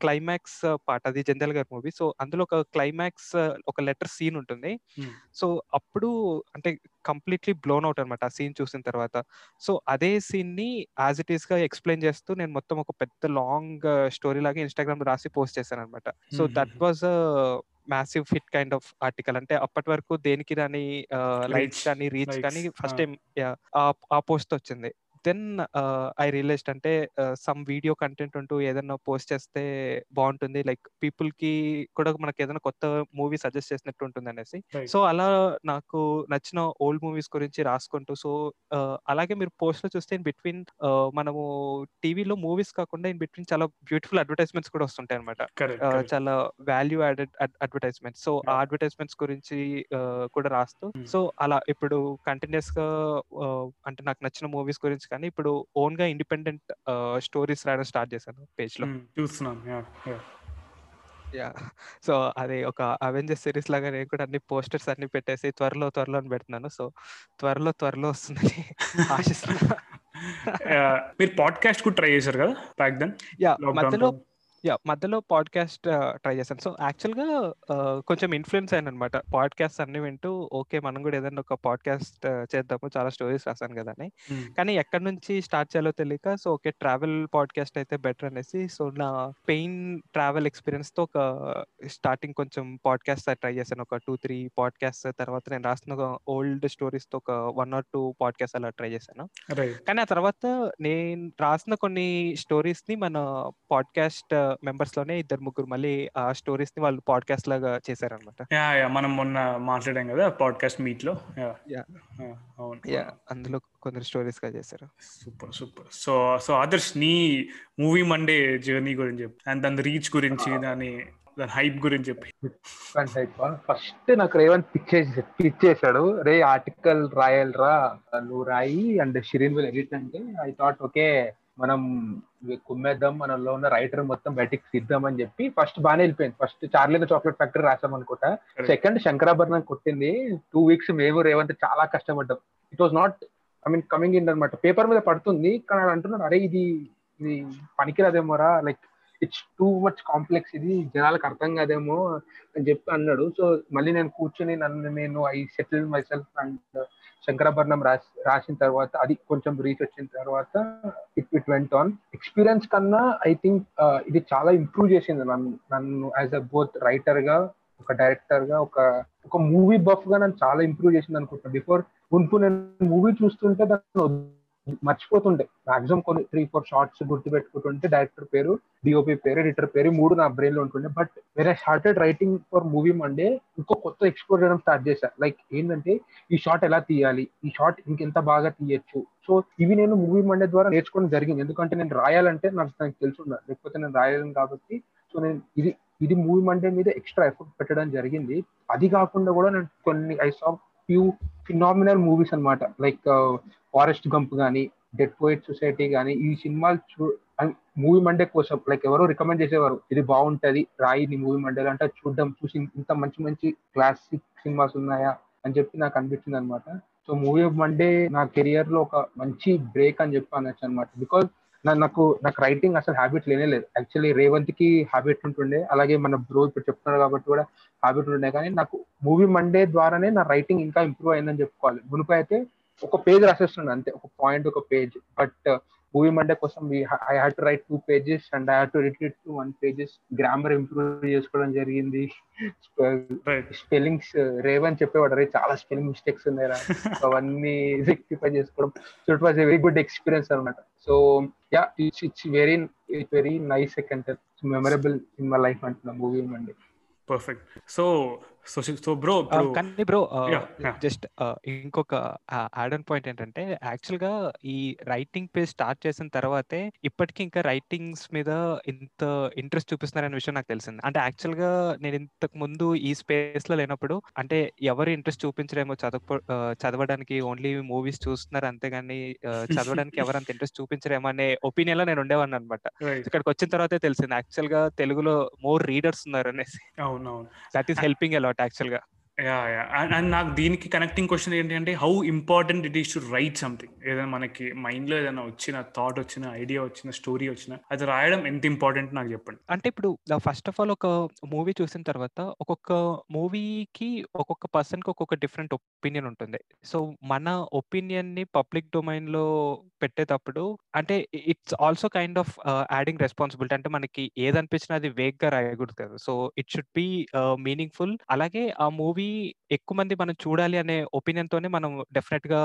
క్లైమాక్స్ పార్ట్, అది జంధ్యాల గారి మూవీ. సో అందులో ఒక క్లైమాక్స్ ఒక లెటర్ సీన్ ఉంటుంది. సో అప్పుడు అంటే కంప్లీట్లీ బ్లోన్ అవుట్ అనమాట ఆ సీన్ చూసిన తర్వాత. సో అదే సీన్ ని యాజ్ ఇట్ ఈస్ గా ఎక్స్ప్లెయిన్ చేస్తూ నేను మొత్తం ఒక పెద్ద లాంగ్ స్టోరీ లాగా ఇన్స్టాగ్రామ్ రాసి పోస్ట్ చేశాను అనమాట. So that was massive hit kind of article. అంటే అప్పటి వరకు దేనికి రాని లైక్స్ కానీ రీచ్ కానీ ఫస్ట్ టైం ఆ పోస్ట్ వచ్చింది. దెన్ ఐ రియలైజ్డ్ అంటే సమ్ వీడియో కంటెంట్ ఉంటూ ఏదైనా పోస్ట్ చేస్తే బాగుంటుంది, లైక్ పీపుల్ కి కూడా మనకి ఏదైనా కొత్త మూవీ సజెస్ట్ చేసినట్టు ఉంటుంది అనేసి. సో అలా నాకు నచ్చిన ఓల్డ్ మూవీస్ గురించి రాసుకుంటూ. సో అలాగే మీరు పోస్ట్ లో చూస్తే ఇన్ బిట్వీన్ మనము టీవీలో మూవీస్ కాకుండా ఇన్ బిట్వీన్ చాలా బ్యూటిఫుల్ అడ్వర్టైజ్మెంట్స్ కూడా వస్తుంటాయి అనమాట, చాలా వాల్యూ యాడెడ్ అడ్వర్టైజ్మెంట్. సో ఆ అడ్వర్టైజ్మెంట్స్ గురించి కూడా రాస్తూ. సో అలా ఇప్పుడు కంటిన్యూస్ గా అంటే నాకు నచ్చిన మూవీస్ గురించి కానీ ఇప్పుడు ఓన్ గా ఇండిపెండెంట్ స్టోరీస్ రాయడం స్టార్ట్ చేశాను పేజ్ లో చూస్తున్నాను. సో అది ఒక అవెంజర్స్ సిరీస్ లాగా నేను కూడా అన్ని పోస్టర్స్ అన్ని పెట్టేసి త్వరలో అని పెడుతున్నాను. సో త్వరలో వస్తుందని ఆశిస్తున్నాను. మీరు పాడ్కాస్ట్ కూడా ట్రై చేశారు కదా బ్యాక్ దెన్? మధ్యలో పాడ్కాస్ట్ ట్రై చేశాను. సో యాక్చువల్గా కొంచెం ఇన్ఫ్లుయెన్స్ అయ్యాను అనమాట. పాడ్కాస్ట్ అన్ని వింటూ ఓకే మనం కూడా ఏదైనా ఒక పాడ్కాస్ట్ చేద్దాము, చాలా స్టోరీస్ రాశాను కదా అని. కానీ ఎక్కడి నుంచి స్టార్ట్ చేయాలో తెలియక సో ఓకే ట్రావెల్ పాడ్కాస్ట్ అయితే బెటర్ అనేసి సో నా పెయిన్ ట్రావెల్ ఎక్స్పీరియన్స్తో ఒక స్టార్టింగ్ కొంచెం పాడ్కాస్ట్ ట్రై చేశాను. ఒక 2-3 పాడ్కాస్ట్ తర్వాత నేను రాసిన ఒక ఓల్డ్ స్టోరీస్తో ఒక 1 or 2 పాడ్కాస్ట్ అలా ట్రై చేశాను. కానీ ఆ తర్వాత నేను రాసిన కొన్ని స్టోరీస్ని మన పాడ్కాస్ట్ మెంబర్స్ లోనే 2-3 మళ్ళీ ఆ స్టోరీస్ ని వాళ్ళు పాడ్కాస్ట్ లాగా చేశారు అనమాట. మనం మొన్న మాట్లాడాం కదా పాడ్కాస్ట్ మీట్ లో, అందులో కొందరు స్టోరీస్ గా చేశారు. సూపర్. సో ఆదర్శ్, నీ మూవీ మండే జర్నీ గురించి చెప్పు అండ్ దాని రీచ్ గురించి, దాని హైప్ గురించి చెప్పి. ఫస్ట్ నాకు రేవంత్ పిచ్చేసాడు, రే ఆర్టికల్ రాయాలరా నువ్వు రాయి అండ్ షిరీన్ విల్ ఎడిట్ అంటే ఐ థాట్ ఓకే మనం కుమ్మేద్దాం మనలో ఉన్న రైటర్ మొత్తం బయటకు తీద్దామని చెప్పి ఫస్ట్ బాగానే వెళ్ళిపోయింది. ఫస్ట్ చార్లీన్ చాక్లెట్ ఫ్యాక్టరీ రాసాం అనుకుంటా. సెకండ్ శంకరాభరణం కొట్టింది. 2 weeks మేము రేవంత్ చాలా కష్టపడ్డాం. It was not coming in అనమాట. పేపర్ మీద పడుతుంది కానీ అంటున్నాడు అరే ఇది పనికిరాదేమోరా, like it's too much complex, ఇది జనాలకు అర్థం కాదేమో అని చెప్పి అన్నాడు. సో మళ్ళీ నేను కూర్చొని నేను I settle myself and Sankarabharanam రాసిన తర్వాత అది కొంచెం రీచ్ వచ్చిన తర్వాత ఇట్ వెంట్ ఆన్. ఎక్స్పీరియన్స్ కన్నా ఐ థింక్ ఇది చాలా ఇంప్రూవ్ చేసింది నన్ను యాజ్ అ బోత్ రైటర్ గా, ఒక డైరెక్టర్ గా, ఒక మూవీ బఫ్ గా నన్ను చాలా ఇంప్రూవ్ చేసింది అనుకుంటున్నాను. బిఫోర్ మున్పు నేను మూవీ చూస్తుంటే దాన్ని మర్చిపోతుండే. మాక్సిమం కొన్ని 3-4 షార్ట్స్ గుర్తు పెట్టుకుంటుంటే డైరెక్టర్ పేరు, డిఓపి పేరు, ఎడిటర్ పేరు, 3 నా బ్రెయిన్ లో ఉంటుండే. But where I started writing for movie Monday ఇంకో కొత్త ఎక్స్ప్లోర్ చేయడం స్టార్ట్ చేశాను. లైక్ ఏంటంటే ఈ షార్ట్ ఎలా తీయాలి, ఈ షార్ట్ ఇంకెంత బాగా తీయచ్చు. సో ఇవి నేను మూవీ మండే ద్వారా నేర్చుకోవడం జరిగింది. ఎందుకంటే నేను రాయాలంటే నాకు తెలుసున్నా, లేకపోతే నేను రాయలేను కాబట్టి. సో నేను ఇది మూవీ మండే మీద ఎక్స్ట్రా ఎఫర్ట్ పెట్టడం జరిగింది. అది కాకుండా కూడా నేను కొన్ని I saw few phenomenal movies అనమాట, లైక్ ఫారెస్ట్ గంప్ కానీ, డెడ్ పోయిట్ సొసైటీ కానీ. ఈ సినిమాలు మూవీ మండే కోసం లైక్ ఎవరో రికమెండ్ చేసేవారు, ఇది బాగుంటుంది రాయి మూవీ మండేలో అంటే చూడడం, చూసి ఇంత మంచి క్లాసిక్ సినిమాస్ ఉన్నాయా అని చెప్పి నాకు అనిపించింది అనమాట. సో మూవీ మండే నా కెరియర్ లో ఒక మంచి బ్రేక్ అని చెప్పి అనొచ్చు అనమాట. బికాజ్ నాకు రైటింగ్ అసలు హ్యాబిట్ లేనేలేదు. యాక్చువల్లీ రేవంత్ కి హ్యాబిట్ ఉంటుండే, అలాగే మన బ్రో ఇప్పుడు చెప్తున్నారు కాబట్టి కూడా హ్యాబిట్ ఉంటుండే. కానీ నాకు మూవీ మండే ద్వారానే నా రైటింగ్ ఇంకా ఇంప్రూవ్ అయిందని చెప్పుకోవాలి. మునుపు అయితే ఒక పేజ్ రాసేస్తున్నాను అంతే, ఒక పాయింట్ ఒక పేజ్. బట్ మూవీ మండే కోసం I had to write 2 pages and I had to edit it to 1 page. Grammar improve చేసుకోవడం జరిగింది. స్పెల్లింగ్స్ రేవన్ చెప్పేవాడు అరే చాలా స్పెల్లింగ్ మిస్టేక్స్ ఉన్నాయిరా, అవన్నీ రెక్టిఫై చేసుకోవడం. So it was a very good experience అనమాట. So yeah it's very nice and memorable in my life అంటున్నా movie Monday. Perfect. So bro కానీ బ్రో జస్ట్ ఇంకొక యాడ్ ఆన్ పాయింట్ ఏంటంటే యాక్చువల్ గా ఈ రైటింగ్ పేజ్ స్టార్ట్ చేసిన తర్వాతే ఇప్పటికీ ఇంకా రైటింగ్స్ మీద ఇంత ఇంట్రెస్ట్ చూపిస్తున్నారనే విషయం నాకు తెలిసింది. అంటే యాక్చువల్ గా నేను ఇంతకు ముందు ఈ స్పేస్ లో లేనప్పుడు అంటే ఎవరు ఇంట్రెస్ట్ చూపించరేమో చదవడానికి, ఓన్లీ మూవీస్ చూస్తున్నారు అంతేగాని చదవడానికి ఎవరంత ఇంట్రెస్ట్ చూపించరేమో అనే ఒపీనియన్ లో నేను ఉండేవాడిని అనమాట. ఇక్కడికి వచ్చిన తర్వాతే తెలిసింది యాక్చువల్ గా తెలుగులో మోర్ రీడర్స్ ఉన్నారు అనేసి. That is helping a lot. And నాకు దీనికి కనెక్టింగ్ క్వశ్చన్ ఏంటంటే how important it is to write something. ఏదైనా మనకి మైండ్ లో ఏదైనా వచ్చిన థాట్ వచ్చిన ఐడియా వచ్చిన స్టోరీ వచ్చిన అది రాయడం ఎంత ఇంపార్టెంట్ నాకు చెప్పండి. అంటే ఇప్పుడు ఫస్ట్ ఆఫ్ ఆల్ ఒక మూవీ చూసిన తర్వాత ఒక్కొక్క మూవీకి ఒక్కొక్క పర్సన్ కి ఒక్కొక్క డిఫరెంట్ ఒపీనియన్ ఉంటుంది. సో మన ఒపీనియన్ ని పబ్లిక్ డొమైన్ లో పెట్టేటప్పుడు అంటే it's also kind of adding responsibility. అంటే మనకి ఏదనిపించినా అది వేగ్ గా రాయకూడదు కదా. So it should be meaningful. అలాగే ఆ మూవీ ఎక్కువ మంది మనం చూడాలి అనే ఒపీనియన్ తోనే మనం డెఫినెట్ గా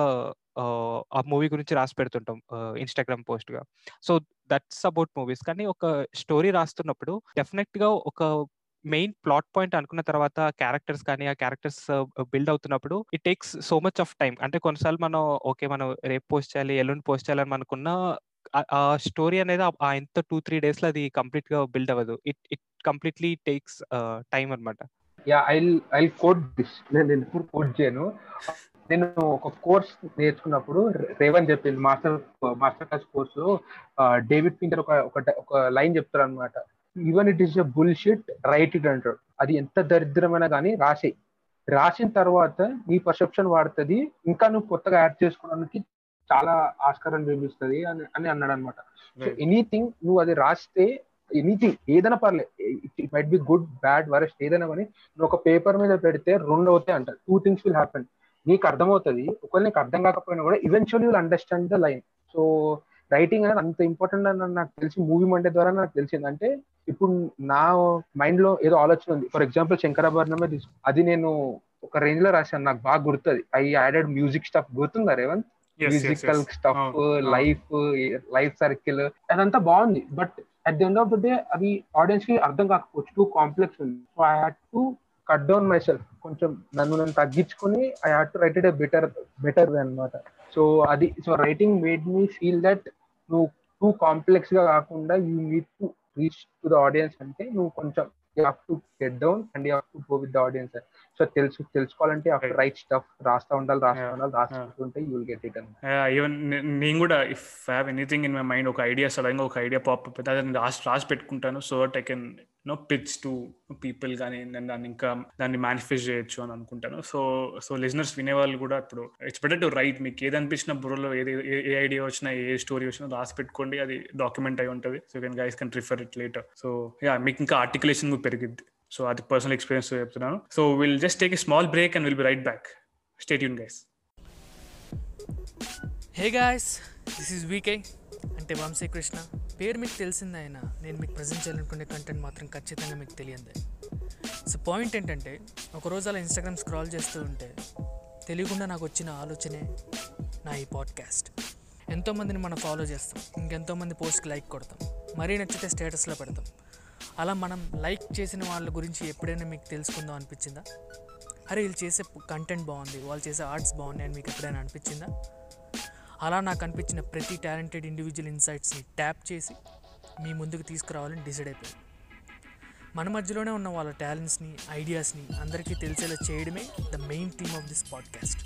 ఆ మూవీ గురించి రాసి పెడుతుంటాం ఇన్స్టాగ్రామ్ పోస్ట్ గా. So that's about movies. కానీ ఒక స్టోరీ రాస్తున్నప్పుడు డెఫినెట్ గా ఒక మెయిన్ ప్లాట్ పాయింట్ అనుకున్న తర్వాత క్యారెక్టర్స్ కానీ ఆ క్యారెక్టర్స్ బిల్డ్ అవుతున్నప్పుడు it takes so much of time. అంటే కొన్నిసార్లు మనం ఓకే మనం రేపు పోస్ట్ చేయాలి, ఎల్లుండి పోస్ట్ చేయాలని అనుకున్న ఆ స్టోరీ అనేది ఆ ఎంత 2-3 days లో అది కంప్లీట్ గా బిల్డ్ అవ్వదు. ఇట్ కంప్లీట్లీ టేక్స్ టైం అనమాట. Yeah, I'll quote this. నేను ఎప్పుడు కోట్ చేయను. నేను ఒక కోర్స్ నేర్చుకున్నప్పుడు రేవంత్ చెప్పింది master class course David Pinker ఒక లైన్ చెప్తారు అనమాట. Even it is a bullshit right it అంటాడు. అది ఎంత దరిద్రమైనా కానీ రాసిన తర్వాత నీ పర్సెప్షన్ వాడుతుంది, ఇంకా నువ్వు కొత్తగా యాడ్ చేసుకోవడానికి చాలా ఆస్కారం చూపిస్తుంది అని అన్నాడు అనమాట. సో ఎనీథింగ్ నువ్వు అది రాస్తే ఎనీథింగ్ ఏదైనా పర్లేదు, it might be good bad worst ఏదైనా కానీ నువ్వు ఒక పేపర్ మీద పెడితే రెండు అవుతాయి అంటారు. టూ థింగ్స్ విల్ హ్యాపెన్, నీకు అర్థమవుతుంది, ఒకవేళ నీకు అర్థం కాకపోయినా కూడా eventually will understand the line. So writing అనేది అంత ఇంపార్టెంట్ అని నాకు తెలిసి మూవీ మండే ద్వారా నాకు తెలిసింది. అంటే ఇప్పుడు నా మైండ్ లో ఏదో ఆలోచన ఉంది, ఫర్ ఎగ్జాంపుల్ శంకరాభరణమే తీసుకు, అది నేను ఒక రేంజ్ లో రాశాను, నాకు బాగా గుర్తుంది. ఐ యాడెడ్ మ్యూజిక్ స్టఫ్, గుర్తుందా Revanth? Musical stuff, life circle, అదంతా బాగుంది. But at the end of the day అవి ఆడియన్స్ కి అర్థం కాకపోవచ్చు, టూ కాంప్లెక్స్ ఉంది. So I had to cut down my self, కొంచెం నన్ను తగ్గించుకుని I had to write it a better way అన్నమాట. సో అది writing made me feel that నువ్వు టూ కాంప్లెక్స్ గా కాకుండా you need to reach to the audience. అంటే నువ్వు కొంచెం you have to get down and you have to go with the audience. So తెలుసుకోవాలంటే right stuff రాస్తా ఉండాలి రాసుకుంటే యూ విల్ గెట్ ఇట్ అన్నమాట. ఈవెన్ నేను కూడా if I have anything in my mind, ఒక ఐడియా సడన్గా ఒక ఐడియా పాప్ అప్ అయితే అది రాసి పెట్టుకుంటాను. So that I can pitch to people కానీ నేను దాన్ని మేనిఫెస్ట్ చేయొచ్చు అని అనుకుంటాను. సో లిజనర్స్ వినేవాళ్ళు కూడా ఇప్పుడు ఇట్స్ బెటర్ టు రైట్. మీకు ఏదనిపించిన బుర్రలో ఏ ఐడియా వచ్చినా ఏ స్టోరీ వచ్చినా రాసి పెట్టుకోండి, అది డాక్యుమెంట్ అయి ఉంటుంది. So you guys can refer it later. So yeah, మీకు ఇంకా ఆర్టికులేషన్ పెరిగింది. సో అది పర్సనల్ ఎక్స్పీరియన్స్ చెప్తున్నాను. So will just take a small break and will be right back. Stay tune guys. Hey guys, this is VK అంటే వంశీకృష్ణ. పేరు మీకు తెలిసిందే అయినా నేను మీకు ప్రజెంట్ చేయాలనుకునే కంటెంట్ మాత్రం ఖచ్చితంగా మీకు తెలియదే. సో పాయింట్ ఏంటంటే, ఒకరోజు అలా ఇన్స్టాగ్రామ్ స్క్రాల్ చేస్తూ ఉంటే తెలియకుండా నాకు వచ్చిన ఆలోచనే నా ఈ పాడ్కాస్ట్. ఎంతోమందిని మనం ఫాలో చేస్తాం, ఇంకెంతోమంది పోస్ట్కి లైక్ కొడతాం, మరీ నచ్చితే స్టేటస్లో పెడతాం. అలా మనం లైక్ చేసిన వాళ్ళ గురించి ఎప్పుడైనా మీకు తెలుసుకుందాం అనిపించిందా? అరే వీళ్ళు చేసే కంటెంట్ బాగుంది, వాళ్ళు చేసే ఆర్ట్స్ బాగున్నాయి అని మీకు ఎప్పుడైనా అనిపించిందా? అలా నాకు అనిపించిన ప్రతి టాలెంటెడ్ ఇండివిజువల్ ఇన్సైట్స్ని ట్యాప్ చేసి మీ ముందుకు తీసుకురావాలని డిసైడ్ అయిపోయింది. మన మధ్యలోనే ఉన్న వాళ్ళ టాలెంట్స్ని, ఐడియాస్ని అందరికీ తెలిసేలా చేయడమే the main theme of this podcast.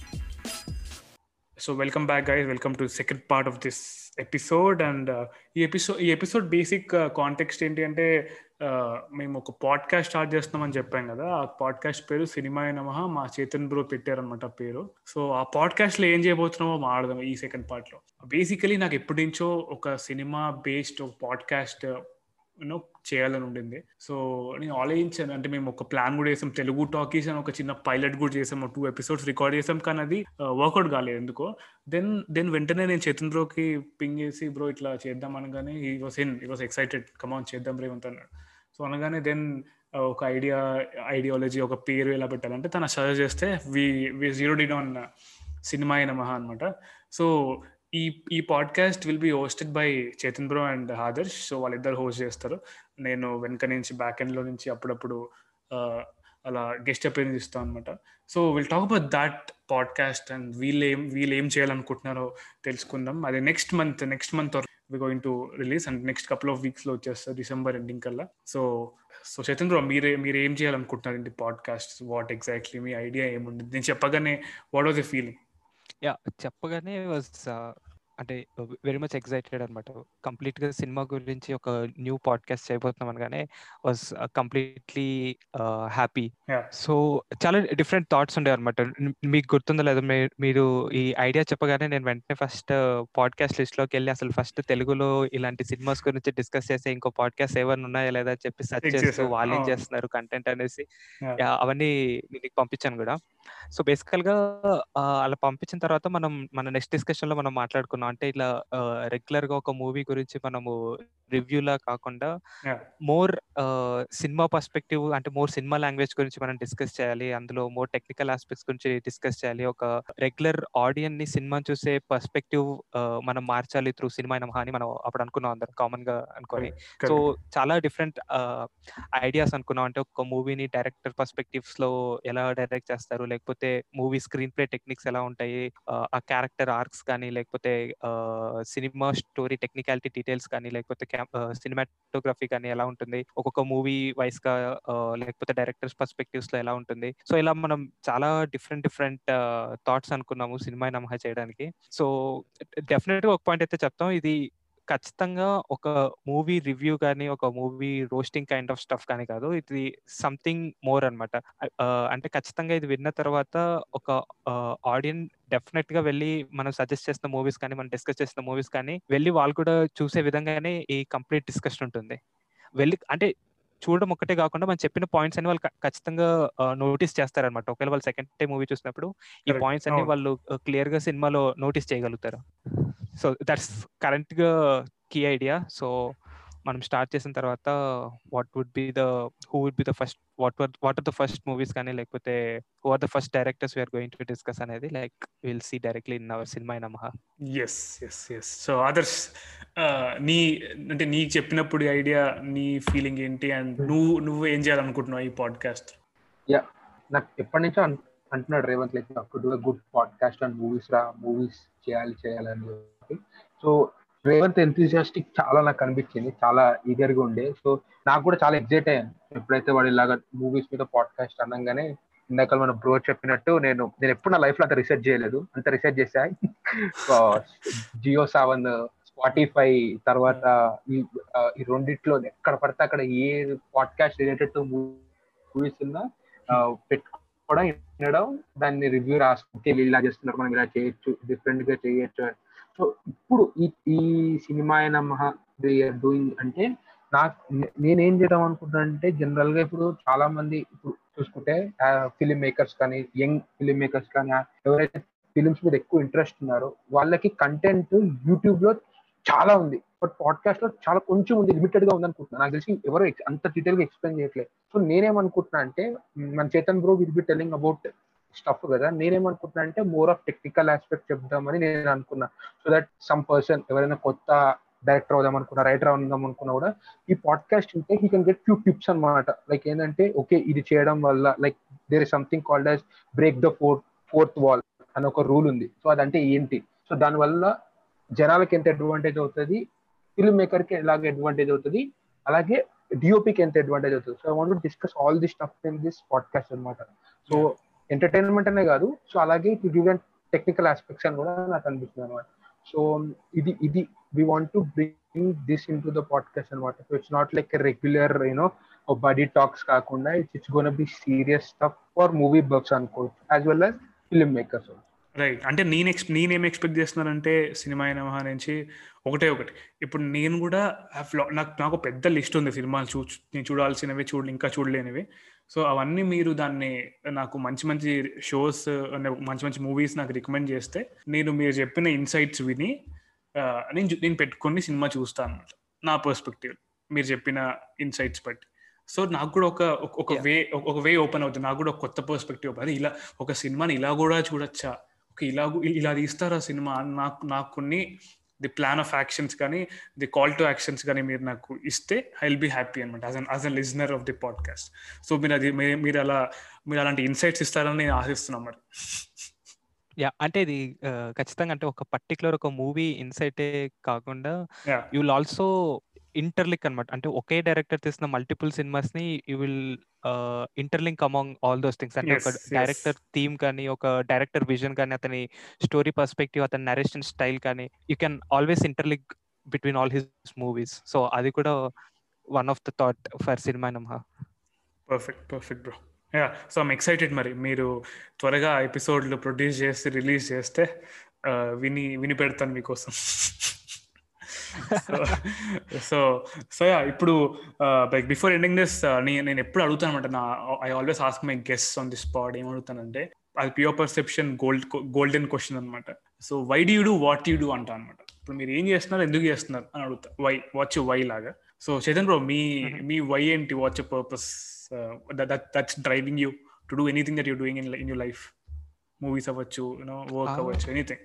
So welcome back guys, welcome to second part of this episode. And ఈ ఎపిసోడ్ బేసిక్ కాంటెక్స్ట్ ఏంటి అంటే, మేము ఒక పాడ్కాస్ట్ స్టార్ట్ చేస్తున్నామని చెప్పాం కదా. ఆ పాడ్కాస్ట్ పేరు సినిమా అండ్ అమహా, మా చేతన్ బ్రో పెట్టారనమాట పేరు. సో ఆ పాడ్కాస్ట్లో ఏం చేయబోతున్నామో మాట్లాడదాం ఈ సెకండ్ పార్ట్లో. బేసికలీ నాకు ఎప్పటి నుంచో ఒక సినిమా బేస్డ్ ఒక పాడ్కాస్ట్ చేయాలని ఉండింది. సో నేను ఆలోచించాను, అంటే మేము ఒక ప్లాన్ కూడా చేసాం, తెలుగు టాకీస్ అని ఒక చిన్న పైలట్ కూడా చేసాము, 2 ఎపిసోడ్స్ రికార్డ్ చేసాం, కానీ అది వర్కౌట్ కాలేదు ఎందుకో. దెన్ వెంటనే నేను చేతన్ బ్రోకి పింగ్ చేసి, బ్రో ఇట్లా చేద్దాం అనగానే హీ వాస్ ఎక్సైటెడ్, కమాన్ చేద్దాం రేవంత్ అన్నాడు. సో అనగానే దెన్ ఒక ఐడియాలజీ ఒక పేరు ఎలా పెట్టాలంటే తను సజెస్ట్ చేస్తే we zeroed in on cinema అయిన మహా అనమాట. సో ఈ podcast will be hosted by Chetan bro and Adarsh. So వాళ్ళిద్దరు హోస్ట్ చేస్తారు. నేను వెనక నుంచి బ్యాక్ ఎండ్లో నుంచి అప్పుడప్పుడు అలా గెస్ట్ అపీరెన్స్ ఇస్తాను అనమాట. So will talk about that podcast and వీళ్ళు ఏం చేయాలనుకుంటున్నారో తెలుసుకుందాం. అదే next month we going to release and next couple of వీక్స్లో వచ్చేస్తారు, డిసెంబర్ ఎండింగ్ కల్లా. సో చేతన్ బ్రో, మీరు ఏం చేయాలనుకుంటున్నారు ఏంటి పాడ్కాస్ట్? వాట్ ఎగ్జాక్ట్లీ మీ ఐడియా ఏముంది? నేను చెప్పగానే what was the feeling? Yeah, చెప్పగానే అంటే వెరీ మచ్ ఎక్సైటెడ్ అనమాట. కంప్లీట్ గా సినిమా గురించి ఒక న్యూ పాడ్కాస్ట్ చేయబోతున్నాం అనగానే వాజ్ కంప్లీట్లీ హ్యాపీ. సో చాలా డిఫరెంట్ థాట్స్ ఉండే అనమాట. మీకు గుర్తుందో లేదో, మీరు ఈ ఐడియా చెప్పగానే నేను వెంటనే ఫస్ట్ పాడ్కాస్ట్ లిస్ట్ లోకి వెళ్ళి అసలు ఫస్ట్ తెలుగులో ఇలాంటి సినిమాస్ గురించి డిస్కస్ చేసే ఇంకో పాడ్కాస్ట్ ఏమైనా ఉన్నాయా లేదా అని చెప్పి సెర్చ్ చేస్తూ వాళ్ళు ఏం చేస్తున్నారు కంటెంట్ అనేసి అవన్నీ మీకు పంపించాను కూడా. సో బేసికల్ గా అలా పంపించిన తర్వాత మన నెక్స్ట్ డిస్కషన్ లో మనం మాట్లాడుకున్నాం. అంటే ఇట్లా రెగ్యులర్ గా ఒక మూవీ గురించి మనము రివ్యూ లా కాకుండా మోర్ సినిమా పర్స్పెక్టివ్, అంటే మోర్ సినిమా లాంగ్వేజ్ గురించి మనం డిస్కస్ చేయాలి, అందులో మోర్ టెక్నికల్ ఆస్పెక్ట్స్ గురించి డిస్కస్ చేయాలి. ఒక రెగ్యులర్ ఆడియన్స్ ని సినిమా చూసే పర్స్పెక్టివ్ మనం మార్చాలి త్రూ సినిమా అయిన మహాని మనం అప్పుడు అనుకున్నాం అందరం కామన్ గా అనుకోని. సో చాలా డిఫరెంట్ ఐడియాస్ అనుకున్నాం. అంటే ఒక మూవీని డైరెక్టర్ పర్స్పెక్టివ్స్ లో ఎలా డైరెక్ట్ చేస్తారు, లేకపోతే మూవీ స్క్రీన్ ప్లే టెక్నిక్స్ ఎలా ఉంటాయి, ఆ క్యారెక్టర్ ఆర్క్స్ కానీ, లేకపోతే సినిమా స్టోరీ టెక్నికాలిటీ డీటెయిల్స్ కానీ, లేకపోతే సినిమాటోగ్రఫీ కానీ ఎలా ఉంటుంది, ఒక్కొక్క మూవీ వైస్ గా లేకపోతే డైరెక్టర్స్ పర్స్పెక్టివ్స్ లో ఎలా ఉంటుంది. సో ఇలా మనం చాలా డిఫరెంట్ థాట్స్ అనుకున్నాము సినిమా నమహా చేయడానికి. సో డెఫినెట్ గా ఒక పాయింట్ అయితే చెప్తాం, ఇది ఖచ్చితంగా ఒక మూవీ రివ్యూ కానీ ఒక movie roasting kind of stuff కానీ కాదు, ఇది సంథింగ్ మోర్ అనమాట. అంటే ఖచ్చితంగా ఇది విన్న తర్వాత ఒక ఆడియన్స్ డెఫినెట్ గా వెళ్ళి మనం సజెస్ట్ చేసిన మూవీస్ కానీ మనం డిస్కస్ చేసిన మూవీస్ కానీ వెళ్ళి వాళ్ళు కూడా చూసే విధంగానే ఈ కంప్లీట్ డిస్కషన్ ఉంటుంది. వెళ్ళి అంటే చూడడం ఒక్కటే కాకుండా మనం చెప్పిన పాయింట్స్ అన్ని వాళ్ళు ఖచ్చితంగా నోటీస్ చేస్తారనమాట. ఒకవేళ వాళ్ళు సెకండ్ టైం మూవీ చూసినప్పుడు ఈ పాయింట్స్ అన్ని వాళ్ళు క్లియర్ గా సినిమాలో నోటీస్ చేయగలుగుతారు. సో దట్స్ కరెంట్ గా కీ ఐడియా. సో మనం స్టార్ట్ చేసిన తర్వాత what are the first movies కానీ, లేకపోతే who are the first directors we're going to discuss అనేది like will see directly in our cinema in అమహా. ఎస్ సో ఆదర్శ్, నీకు చెప్పినప్పుడు ఐడియా, నీ ఫీలింగ్ ఏంటి అండ్ నువ్వు ఏం చేయాలనుకుంటున్నావు ఈ పాడ్కాస్ట్? యా, నాకు ఎప్పటి నుంచో అంటున్నాడు Revanth like good podcast and movies రా, మూవీస్ చేయాలని చెప్పి. సో రేవంత్ ఎంతూసియాస్టిక్ చాలా నాకు అనిపించింది, చాలా ఈగర్గా ఉండే. సో నాకు కూడా చాలా ఎగ్జైట్ అయ్యాను ఎప్పుడైతే వాడు ఇలాగ మూవీస్ మీద పాడ్కాస్ట్ అనగానే. ఇందాక మన బ్రో చెప్పినట్టు నేను ఎప్పుడు నా లైఫ్ లో అంత రీసెర్చ్ చేయలేదు, అంత రీసెర్చ్ చేశా. జియో సావన్, స్పాటిఫై, తర్వాత ఈ రెండిట్లో ఎక్కడ పడితే అక్కడ ఏ పాడ్కాస్ట్ రిలేటెడ్ టు మూవీస్ ఉన్నా పెట్టుకో కూడా వినడం, దాన్ని రివ్యూ రాసుకుంటే ఇలా చేస్తున్నారు, మనం ఇలా చేయొచ్చు, డిఫరెంట్ గా చేయొచ్చు. సో ఇప్పుడు ఈ సినిమా నమహా డూయింగ్ అంటే నేనేం చేయడం అనుకుంటున్నాను అంటే, జనరల్ గా ఇప్పుడు చాలా మంది ఇప్పుడు చూసుకుంటే ఫిలిం మేకర్స్ కానీ, యంగ్ ఫిలిం మేకర్స్ కానీ, ఎవరైతే ఫిలిమ్స్ మీద ఎక్కువ ఇంట్రెస్ట్ ఉన్నారో వాళ్ళకి కంటెంట్ యూట్యూబ్ లో చాలా ఉంది, బట్ పాడ్కాస్ట్ లో చాలా కొంచెం ఉంది, లిమిటెడ్ గా ఉంది అనుకుంటున్నాను. నాకు తెలిసి ఎవరో అంత డీటెయిల్ గా ఎక్స్ప్లెయిన్ చేయట్లేదు. సో నేనేమనుకుంటున్నా అంటే, మన Chetan bro will be telling about stuff కదా, నేనేమనుకుంటున్నా అంటే మోర్ ఆఫ్ టెక్నికల్ ఆస్పెక్ట్ చెప్దామని నేను అనుకున్నా. సో దట్ సమ్ పర్సన్ ఎవరైనా కొత్త డైరెక్టర్ అవుదాం అనుకున్నా, రైటర్ అవుదాం అనుకున్నా కూడా ఈ పాడ్కాస్ట్ ఉంటే he can get few tips అనమాట. లైక్ ఏంటంటే, ఓకే ఇది చేయడం వల్ల like there is something called as break the fourth wall అని ఒక రూల్ ఉంది. సో అదంటే ఏంటి, సో దానివల్ల జనాలకి ఎంత అడ్వాంటేజ్ అవుతుంది, ఫిల్మ్ మేకర్ కి ఎలాగే అడ్వాంటేజ్ అవుతుంది, అలాగే డిఓపికి ఎంత అడ్వాంటేజ్ అవుతుంది. So I want to discuss all this stuff in this podcast అన్నమాట. సో ఎంటర్టైన్మెంట్ అనే కాదు, సో అలాగే డిఫరెంట్ టెక్నికల్ ఆస్పెక్ట్స్ అని కూడా నాకు అనిపిస్తుంది అనమాట. సో ఇది we want to bring this into the podcast అనమాట. So it's not like regular you know buddy talks కాకుండా it's gonna be serious stuff for movie buffs అనుకోవచ్చు, as well as film makers. Right, అంటే నేనేం expect చేస్తున్నానంటే cinema నమహా నుంచి ఒకటి ఇప్పుడు నేను కూడా నాకు పెద్ద లిస్ట్ ఉంది సినిమాలు నేను చూడాల్సినవి, ఇంకా చూడలేనివి. సో అవన్నీ మీరు దాన్ని నాకు మంచి షోస్, మంచి మూవీస్ నాకు రికమెండ్ చేస్తే నేను మీరు చెప్పిన ఇన్సైట్స్ విని నేను పెట్టుకొని సినిమా చూస్తాను అనమాట, నా పర్స్పెక్టివ్ మీరు చెప్పిన ఇన్సైట్స్ బట్టి. సో నాకు కూడా ఒక వే ఓపెన్ అవుతుంది, నాకు కూడా ఒక కొత్త పర్స్పెక్టివ్ ఓపెన్ అవుతుంది. ఇలా ఒక సినిమాని ఇలా కూడా చూడొచ్చా, ఇలా తీస్తారా సినిమా, నాకు కొన్ని ది ప్లాన్ ఆఫ్ యాక్షన్స్ కానీ, ది కాల్ టు యాక్షన్స్ కానీ మీరు నాకు ఇస్తే ఐ విల్ బీ హ్యాపీ అనమాట, as an listener of the podcast. So మీరు అలాంటి ఇన్సైట్స్ ఇస్తారని నేను ఆశిస్తున్నాను మరి. యా, అంటే ఇది ఖచ్చితంగా అంటే ఒక పర్టికులర్ ఒక మూవీ ఇన్సైటే కాకుండా యూ విల్ ఆల్సో ఇంటర్లింక్ అనమాట. అంటే ఒకే డైరెక్టర్ తీసిన మల్టిపుల్ సినిమాస్ ని you will interlink among all those things. అంటే ఒక డైరెక్టర్ థీమ్ కానీ, ఒక డైరెక్టర్ విజన్ కానీ, అతని స్టోరీ పర్స్పెక్టివ్, అతని నరేషన్ స్టైల్ కానీ, you can always interlink between all his movies. So అది కూడా one of the thought for cinema Namaha. Perfect bro. Yeah, so I'm excited మరి, మీరు త్వరగా ఎపిసోడ్లు ప్రొడ్యూస్ చేసి రిలీజ్ చేస్తే విని పెడతాను మీకోసం. సో ఇప్పుడు లైక్ బిఫోర్ ఎండింగ్ దిస్ నేను ఎప్పుడు అడుగుతాను అనమాట, I always ask my guests on this pod. ఏం అడుగుతానంటే, అది ప్యూర్ పర్సెప్షన్ గోల్డెన్ క్వశ్చన్ అనమాట. So why do you do what you do అంట అనమాట. ఇప్పుడు మీరు ఏం చేస్తున్నారు, ఎందుకు చేస్తున్నారు అని అడుగుతా, వై, వాట్స్ యూ వై లాగా. సో చేతన్ బ్రో, మీ వై ఏంటి, what's you purpose, that's driving you to do anything that you doing in your life, movies అవ్వచ్చు, యూనో వర్క్ అవ్వచ్చు, anything.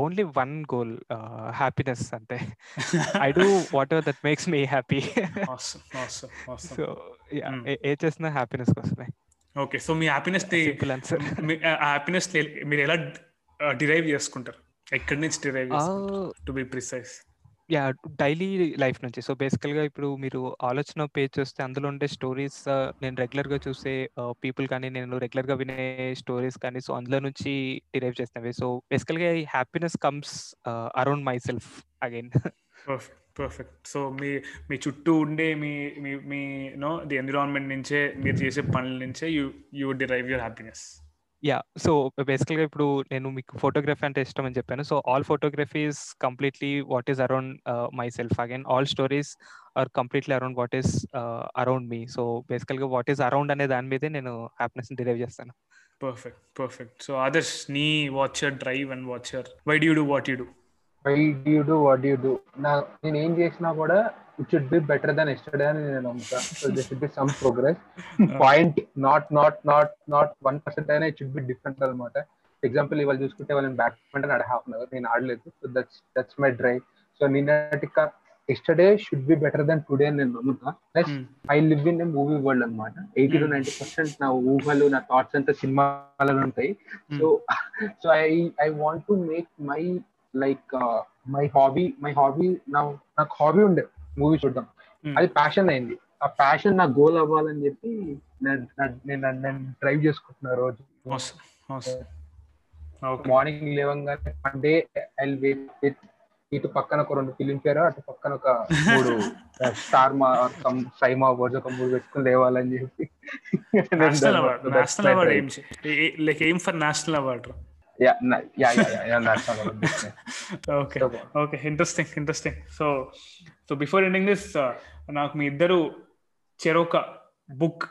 Only one goal, happiness. Ante I do whatever that makes me happy. Awesome. So yeah, it is na happiness kosme. Okay, so మీ happiness happiness మీరు ఎలా derive చేసుకుంటారు, ఎక్కడి నుంచి derive చేసుకుంటారు to be precise? Yeah, daily life నుంచి. So బేసికల్గా ఇప్పుడు మీరు ఆలోచన పేజ్ చూస్తే అందులో ఉండే స్టోరీస్, నేను రెగ్యులర్గా చూసే పీపుల్ కానీ నేను రెగ్యులర్గా వినే స్టోరీస్ కానీ, సో అందులో నుంచి డిరైవ్ చేసినవి. సో బేసికల్గా ఈ happiness comes around my self again. Perfect. So మీ చుట్టూ ఉండే మీ నో ది ఎన్విరాన్మెంట్ నుంచే, మీరు చేసే పనుల నుంచే you derive your happiness. Yeah, so బేసికల్గా ఇప్పుడు నేను మీకు ఫోటోగ్రఫీ అంటే ఇష్టం అని చెప్పాను. So all photographies completely what is around my self again, all stories are completely around what is around me. So బేసికల్గా వాట్ ఈస్ అరౌండ్ అనే దాని మీదే నేను హ్యాపీనెస్ డిరైవ్ చేస్తాను. పర్ఫెక్ట్. సో ఆదర్శ్, నీ what's your drive and what's your why do you do what you do? Why do you do what you do? నేను ఏం చేసినా కూడా it should be better than yesterday and in America, so there should be some progress point, not 1% and it should be different almata. Example, ival chusukunte valen badminton and half an hour nenu aadaledu, so that's my drive. So ninnatika yesterday should be better than today and in America. Plus I live in a movie world almata, 80 to 90% now oohalu na thoughts anta cinema la untai. So I want to make my my hobby now, na hobby unde movie చూడడం, అది passion అయింది. ఆ passion నా goal అవ్వాలని చెప్పి నేను drive చేసుకుంటున్నా రోజు. మార్నింగ్ లేవంగానే day I will wait with, ఇటు పక్కన ఒక 2 ఫిలిం ఫేర్, అటు పక్కన ఒక 3 స్టార్ మా సైమా అవార్డ్స్ ఒక 3 పెట్టుకుని లేవాలని చెప్పి national award. Okay. Interesting. So before ending this, నాకు మీ ఇద్దరు చెరోక book,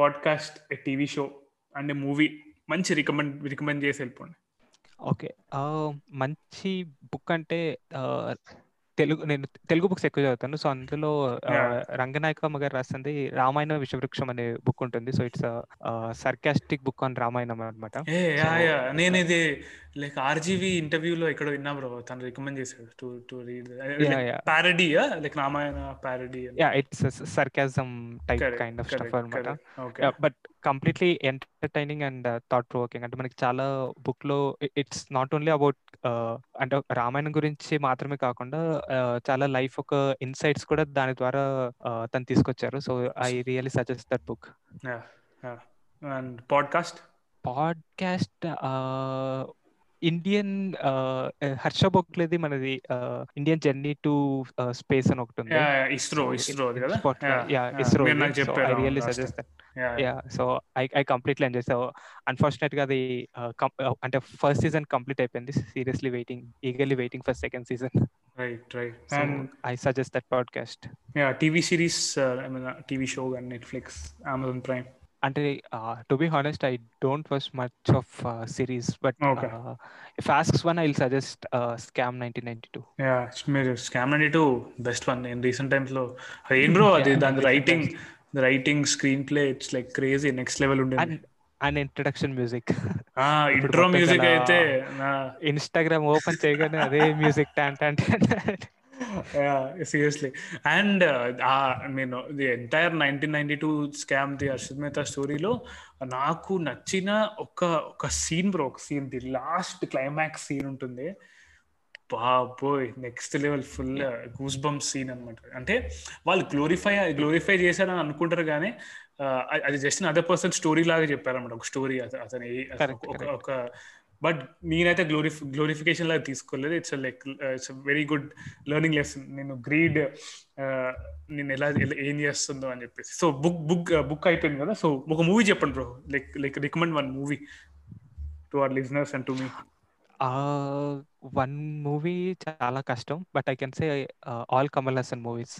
podcast, a TV show and a movie మంచి రికమెండ్ చేసి వెళ్ళిపోండి. ఓకే, మంచి బుక్ అంటే నేను తెలుగు బుక్స్ ఎక్కువ చదువుతాను. సో అందులో రంగనాయకమ్మ గారు రాసింది రామాయణ విషవృక్షం అనే బుక్ ఉంటుంది. So it's sarcastic book on Ramayanam అనమాట. నేను ఇది లైక్ ఆర్జీవి ఇంటర్వ్యూలో ఎక్కడ విన్నా బ్రో, తను రికమెండ్ చేశాడు to read. Parody like Ramayana parody, yeah it's sarcasm type kind of stuff అన్నమాట. But completely entertaining and thought provoking. అంటే మనకి చాలా బుక్ లో ఇట్స్ నాట్ ఓన్లీ అబౌట్ అంటే రామాయణం గురించి మాత్రమే కాకుండా చాలా లైఫ్ ఒక ఇన్సైట్స్ కూడా దాని ద్వారా తను తీసుకొచ్చారు. So I really suggest that book. And podcast Indian Harsha బోక్లేది మనది ఇండియన్ జర్నీ టు స్పేస్ అని ఒకటి ఉంది, ISRO so I completely enjoy. So unfortunate గా అది అంటే ఫస్ట్ సీజన్ కంప్లీట్ అయిపోయింది. Seriously eagerly waiting for second season. Right. And so I suggest that podcast. Yeah, TV series, I mean TV show on Netflix, Amazon Prime. And to be honest, I don't watch much of series, but okay. If asks one, I'll suggest Scam 1992. Yeah, Scam 92, best one in recent times lo. Hey bro, the writing, screenplay, it's like crazy, next level unde. And introduction music, intro music అయితే Instagram open చేయగానే అదే music seriously. And నేను the entire 1992 scam the Harshad Mehta స్టోరీలో నాకు నచ్చిన ఒక scene bro, ఒక scene the last climax scene ఉంటుంది. బాబోయ్, next level, full goose bump scene అనమాట. అంటే వాళ్ళు గ్లోరిఫై చేశారని అనుకుంటారు కానీ అది జస్ట్ అదర్ పర్సన్ స్టోరీ లాగా చెప్పారన్నమాట. ఒక స్టోరీ అతని ఒక బట్ నేనైతే గ్లోరిఫికేషన్ లాగా తీసుకోలేదు. It's very good learning lesson. నేను గ్రీడ్ నేను ఎలా ఏం చేస్తుందో అని చెప్పేసి. సో బుక్ అయిపోయింది కదా, సో ఒక మూవీ చెప్పండి bro, like recommend one movie to our listeners and to me. One movie చాలా కష్టం, but I can say all Kamal Haasan movies.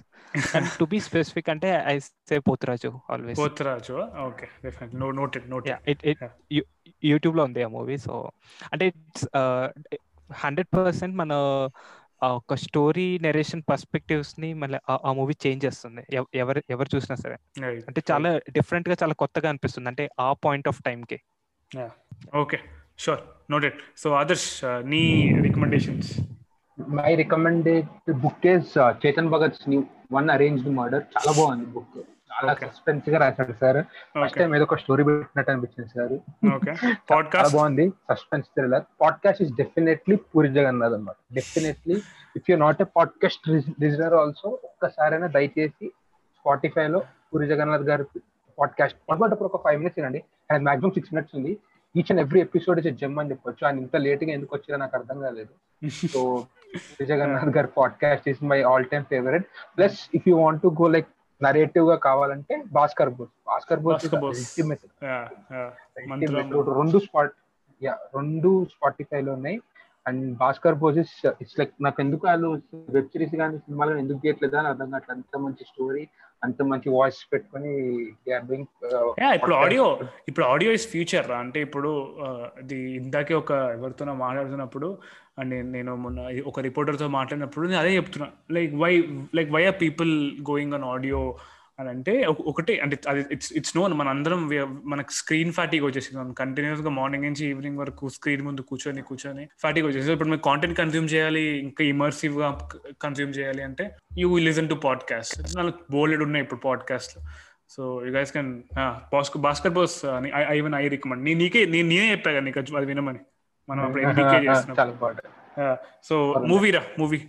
And to be specific అంటే I say Poturaju always. Poturaju, okay, noted. YouTube లో ఉంది ఆ movie. So అంటే it's 100% మన ఒక story narration perspectives ని మళ్ళీ ఆ మూవీ చేంజ్ చేస్తుంది. ఎవరు చూసినా సరే అంటే చాలా డిఫరెంట్ గా, చాలా కొత్తగా అనిపిస్తుంది అంటే ఆ పాయింట్ ఆఫ్ టైం కి. Okay, sure, noted. So Adarsh, nee recommendations. My recommended book is Chetan Bhagat's new One Arranged Murder. Chala bagundi book. చాలా సస్పెన్స్ గా రాశాడు సార్. ఫస్ట్ టైం ఏదో ఒక స్టోరీ పెట్టినట్టు అనిపించింది సార్. పాడ్కాస్ట్ బాగుంది, suspense thriller. Podcast is definitely Puri Jagannadh అన్నమాట. Definitely if you not a podcast listener also ఒక్కసారైనా దయచేసి స్పాటిఫై లో పూరి జగన్నాథ్ గారి పాడ్కాస్ట్ అప్పుడు ఒక 5 minutes అండి, అండ్ మాక్సిమం 6 minutes ఉంది. Each and every episode is gem అని చెప్పొచ్చు. ఆయన ఇంత లేట్ గా ఎందుకు వచ్చినా నాకు అర్థం కాలేదు. సో పూరి జగన్నాథ్ గారి podcast is my all time favourite. Plus if you want to go like narrative గా కావాలంటే భాస్కర్ బోస్ 2 స్పాటిఫై లో ఉన్నాయి. And Bhaskar Bose it's like నాకు ఎందుకు వాళ్ళు వెబ్ సిరీస్ కానీ సినిమాలు కానీ ఎందుకు చేయట్లేదు అని అర్థం కావట్లేదు. అంత మంచి స్టోరీ, అంత మంచి వాయిస్ పెట్టుకుని దే ఆర్ డూయింగ్. ఇప్పుడు ఆడియో ఇస్ ఫ్యూచర్ రా. అంటే ఇప్పుడు అది ఇందాకే ఒక ఎవరితోనో మాట్లాడుతున్నప్పుడు అండ్ నేను మొన్న ఒక రిపోర్టర్తో మాట్లాడినప్పుడు నేను అదే చెప్తున్నా, like why are people going on audio అని. అంటే ఒకటే, అంటే అది ఇట్స్ నోన్. మన అందరం మనకు స్క్రీన్ ఫ్యాటిక్ వచ్చేసింది. మనం కంటిన్యూస్ గా మార్నింగ్ నుంచి ఈవినింగ్ వరకు స్క్రీన్ ముందు కూర్చొని ఫ్యాటిక్ వచ్చేసింది. ఇప్పుడు మీకు కాంటెంట్ కన్స్యూమ్ చేయాలి, ఇంకా ఇమర్సివ్ గా కన్స్యూమ్ చేయాలి అంటే యూ లిజన్ టు పాడ్కాస్ట్. నాకు బోల్డ్ ఉన్నాయి ఇప్పుడు పాడ్కాస్ట్ లో. So you guys can Bhaskar Bose అని ఐవెన్ ఐ రికమెండ్. నేనే చెప్పా కదా నీకు అది వినమని. మనం అప్పుడు ఎంపీకే చేస్తున్నాం. So movie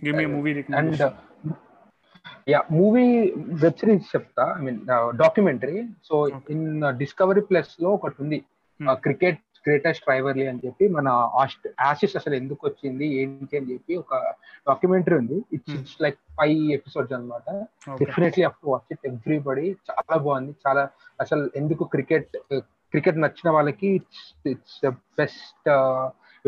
give me movie recommendation. Movie web series చెప్తా, I mean documentary. So in Discovery plus లో ఒకటి ఉంది, క్రికెట్ గ్రేటెస్ట్ రైవల్రీ అని చెప్పి, మన ఆసిస్ అసలు ఎందుకు వచ్చింది ఏంటి అని చెప్పి ఒక డాక్యుమెంటరీ ఉంది. ఇట్స్ లైక్ 5 episodes అనమాట. Definitely have to watch it everybody. చాలా బాగుంది. చాలా అసలు ఎందుకు క్రికెట్ నచ్చిన వాళ్ళకి it's the best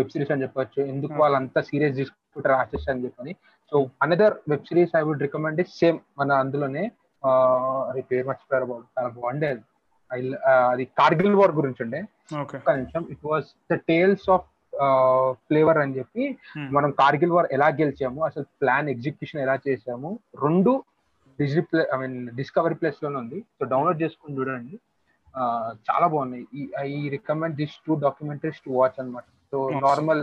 web series అని చెప్పొచ్చు. ఎందుకు వాళ్ళంతా సీరియస్ తీసుకుంటారు ఆసిస్ అని చెప్పని. So another web series I would recommend is same మన అందులోనే పేరు మర్చిపోయారు బాబు, చాలా బాగుండేది. అది కార్గిల్ వార్ గురించి ఉండే ఒక్క నిమిషం. It was the tales of flavour అని చెప్పి, మనం కార్గిల్ వార్ ఎలా గెలిచాము, అసలు ప్లాన్ ఎగ్జిక్యూషన్ ఎలా చేసాము. 2 డిస్కవరీ ప్లస్ లోనే ఉంది. సో డౌన్లోడ్ చేసుకుని చూడండి, చాలా బాగున్నాయి. I recommend this 2 documentaries to watch అన్నమాట. So normal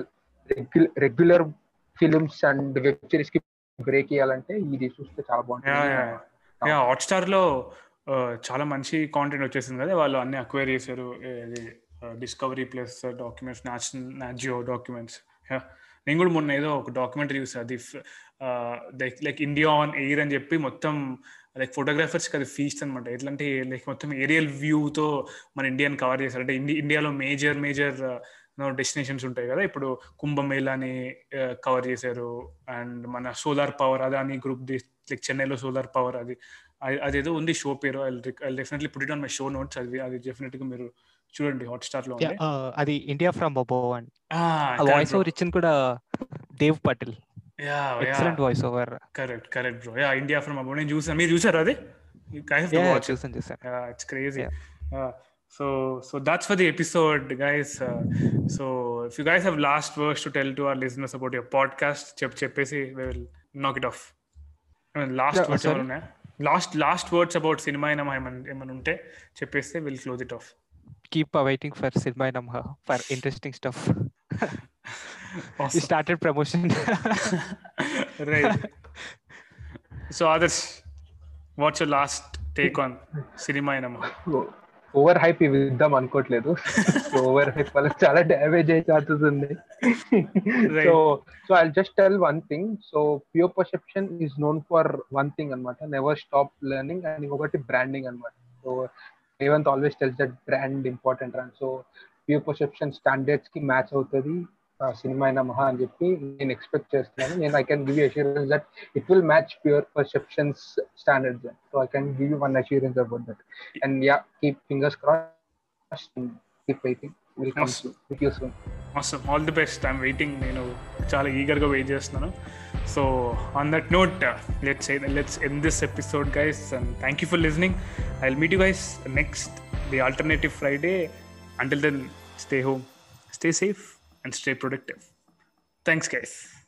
regular films and web series కి బ్రేక్ ఇవ్వాలంటే ఇది చూస్తే చాలా బాగుంటుంది. హాట్ స్టార్ లో చాలా మంచి కాంటెంట్ వచ్చేసింది కదా, వాళ్ళు అన్ని అక్వైర్ చేశారు. Discovery plus documents, National Geo documents. నేను కూడా మొన్న ఏదో ఒక డాక్యుమెంటరీ చూసా, అది లైక్ ఇండియా ఆన్ ఎయిర్ అని చెప్పి మొత్తం లైక్ ఫోటోగ్రాఫర్స్ అది ఫీస్ట్ అనమాట. ఎట్లా అంటే లైక్ మొత్తం ఏరియల్ వ్యూతో మన ఇండియాని కవర్ చేశారు. అంటే ఇండియాలో మేజర్ డెస్టినేషన్స్ ఉంటాయి కదా, ఇప్పుడు కుంభమేళాని కవర్ చేశారు. అండ్ మన solar power Adani group like చెన్నైలో సోలార్ పవర్ అదేదో ఉంది షో పేరు. I definitely put it on my show notes. అది డెఫినెట్గా మీరు చూడండి హాట్స్టార్ లో. అది India from above and voice over ఇచ్చింది కూడా Dev Patel. Excellent voice over. Correct bro. India from above నేను చూసాను. మీరు చూసారు అది? It's crazy. So that's for the episode, guys. So if you guys have last words to tell to our listeners about your podcast, chepesi, we will knock it off. I mean, last words alone. Last words about Cinema and Amaha eman unte chepesi, we'll close it off. Keep waiting for Cinema and Amaha for interesting stuff. We started promotion. Right. So Adarsh, what's your last take on Cinema and Amaha? Over hype ఇద్దాం అనుకోవట్లేదు. Over hype వల్ల చాలా damage అయ్యే chances ఉంది. So I just tell one thing. So pure perception is known for one thing అనమాట, never stop learning. And ఇంకొకటి branding అనమాట. So Revanth always tells that brand important అని. సో ప్యూర్ పర్సెప్షన్ స్టాండర్డ్స్ కి match అవుతుంది cinema అయినా మహా అని చెప్పి నేను ఎక్స్పెక్ట్ చేస్తున్నాను. నేను I can give you assurance that it will match pure perceptions standards. So I can give you one assurance about that. And yeah, keep fingers crossed, keep waiting. Will come with you soon. Awesome, all the best. I am waiting. నేను చాలా eager గా wait చేస్తున్నాను. So on that note let's end this episode guys. And thank you for listening. I will meet you guys next the alternative Friday. Until then, stay home, stay safe and stay productive. Thanks guys.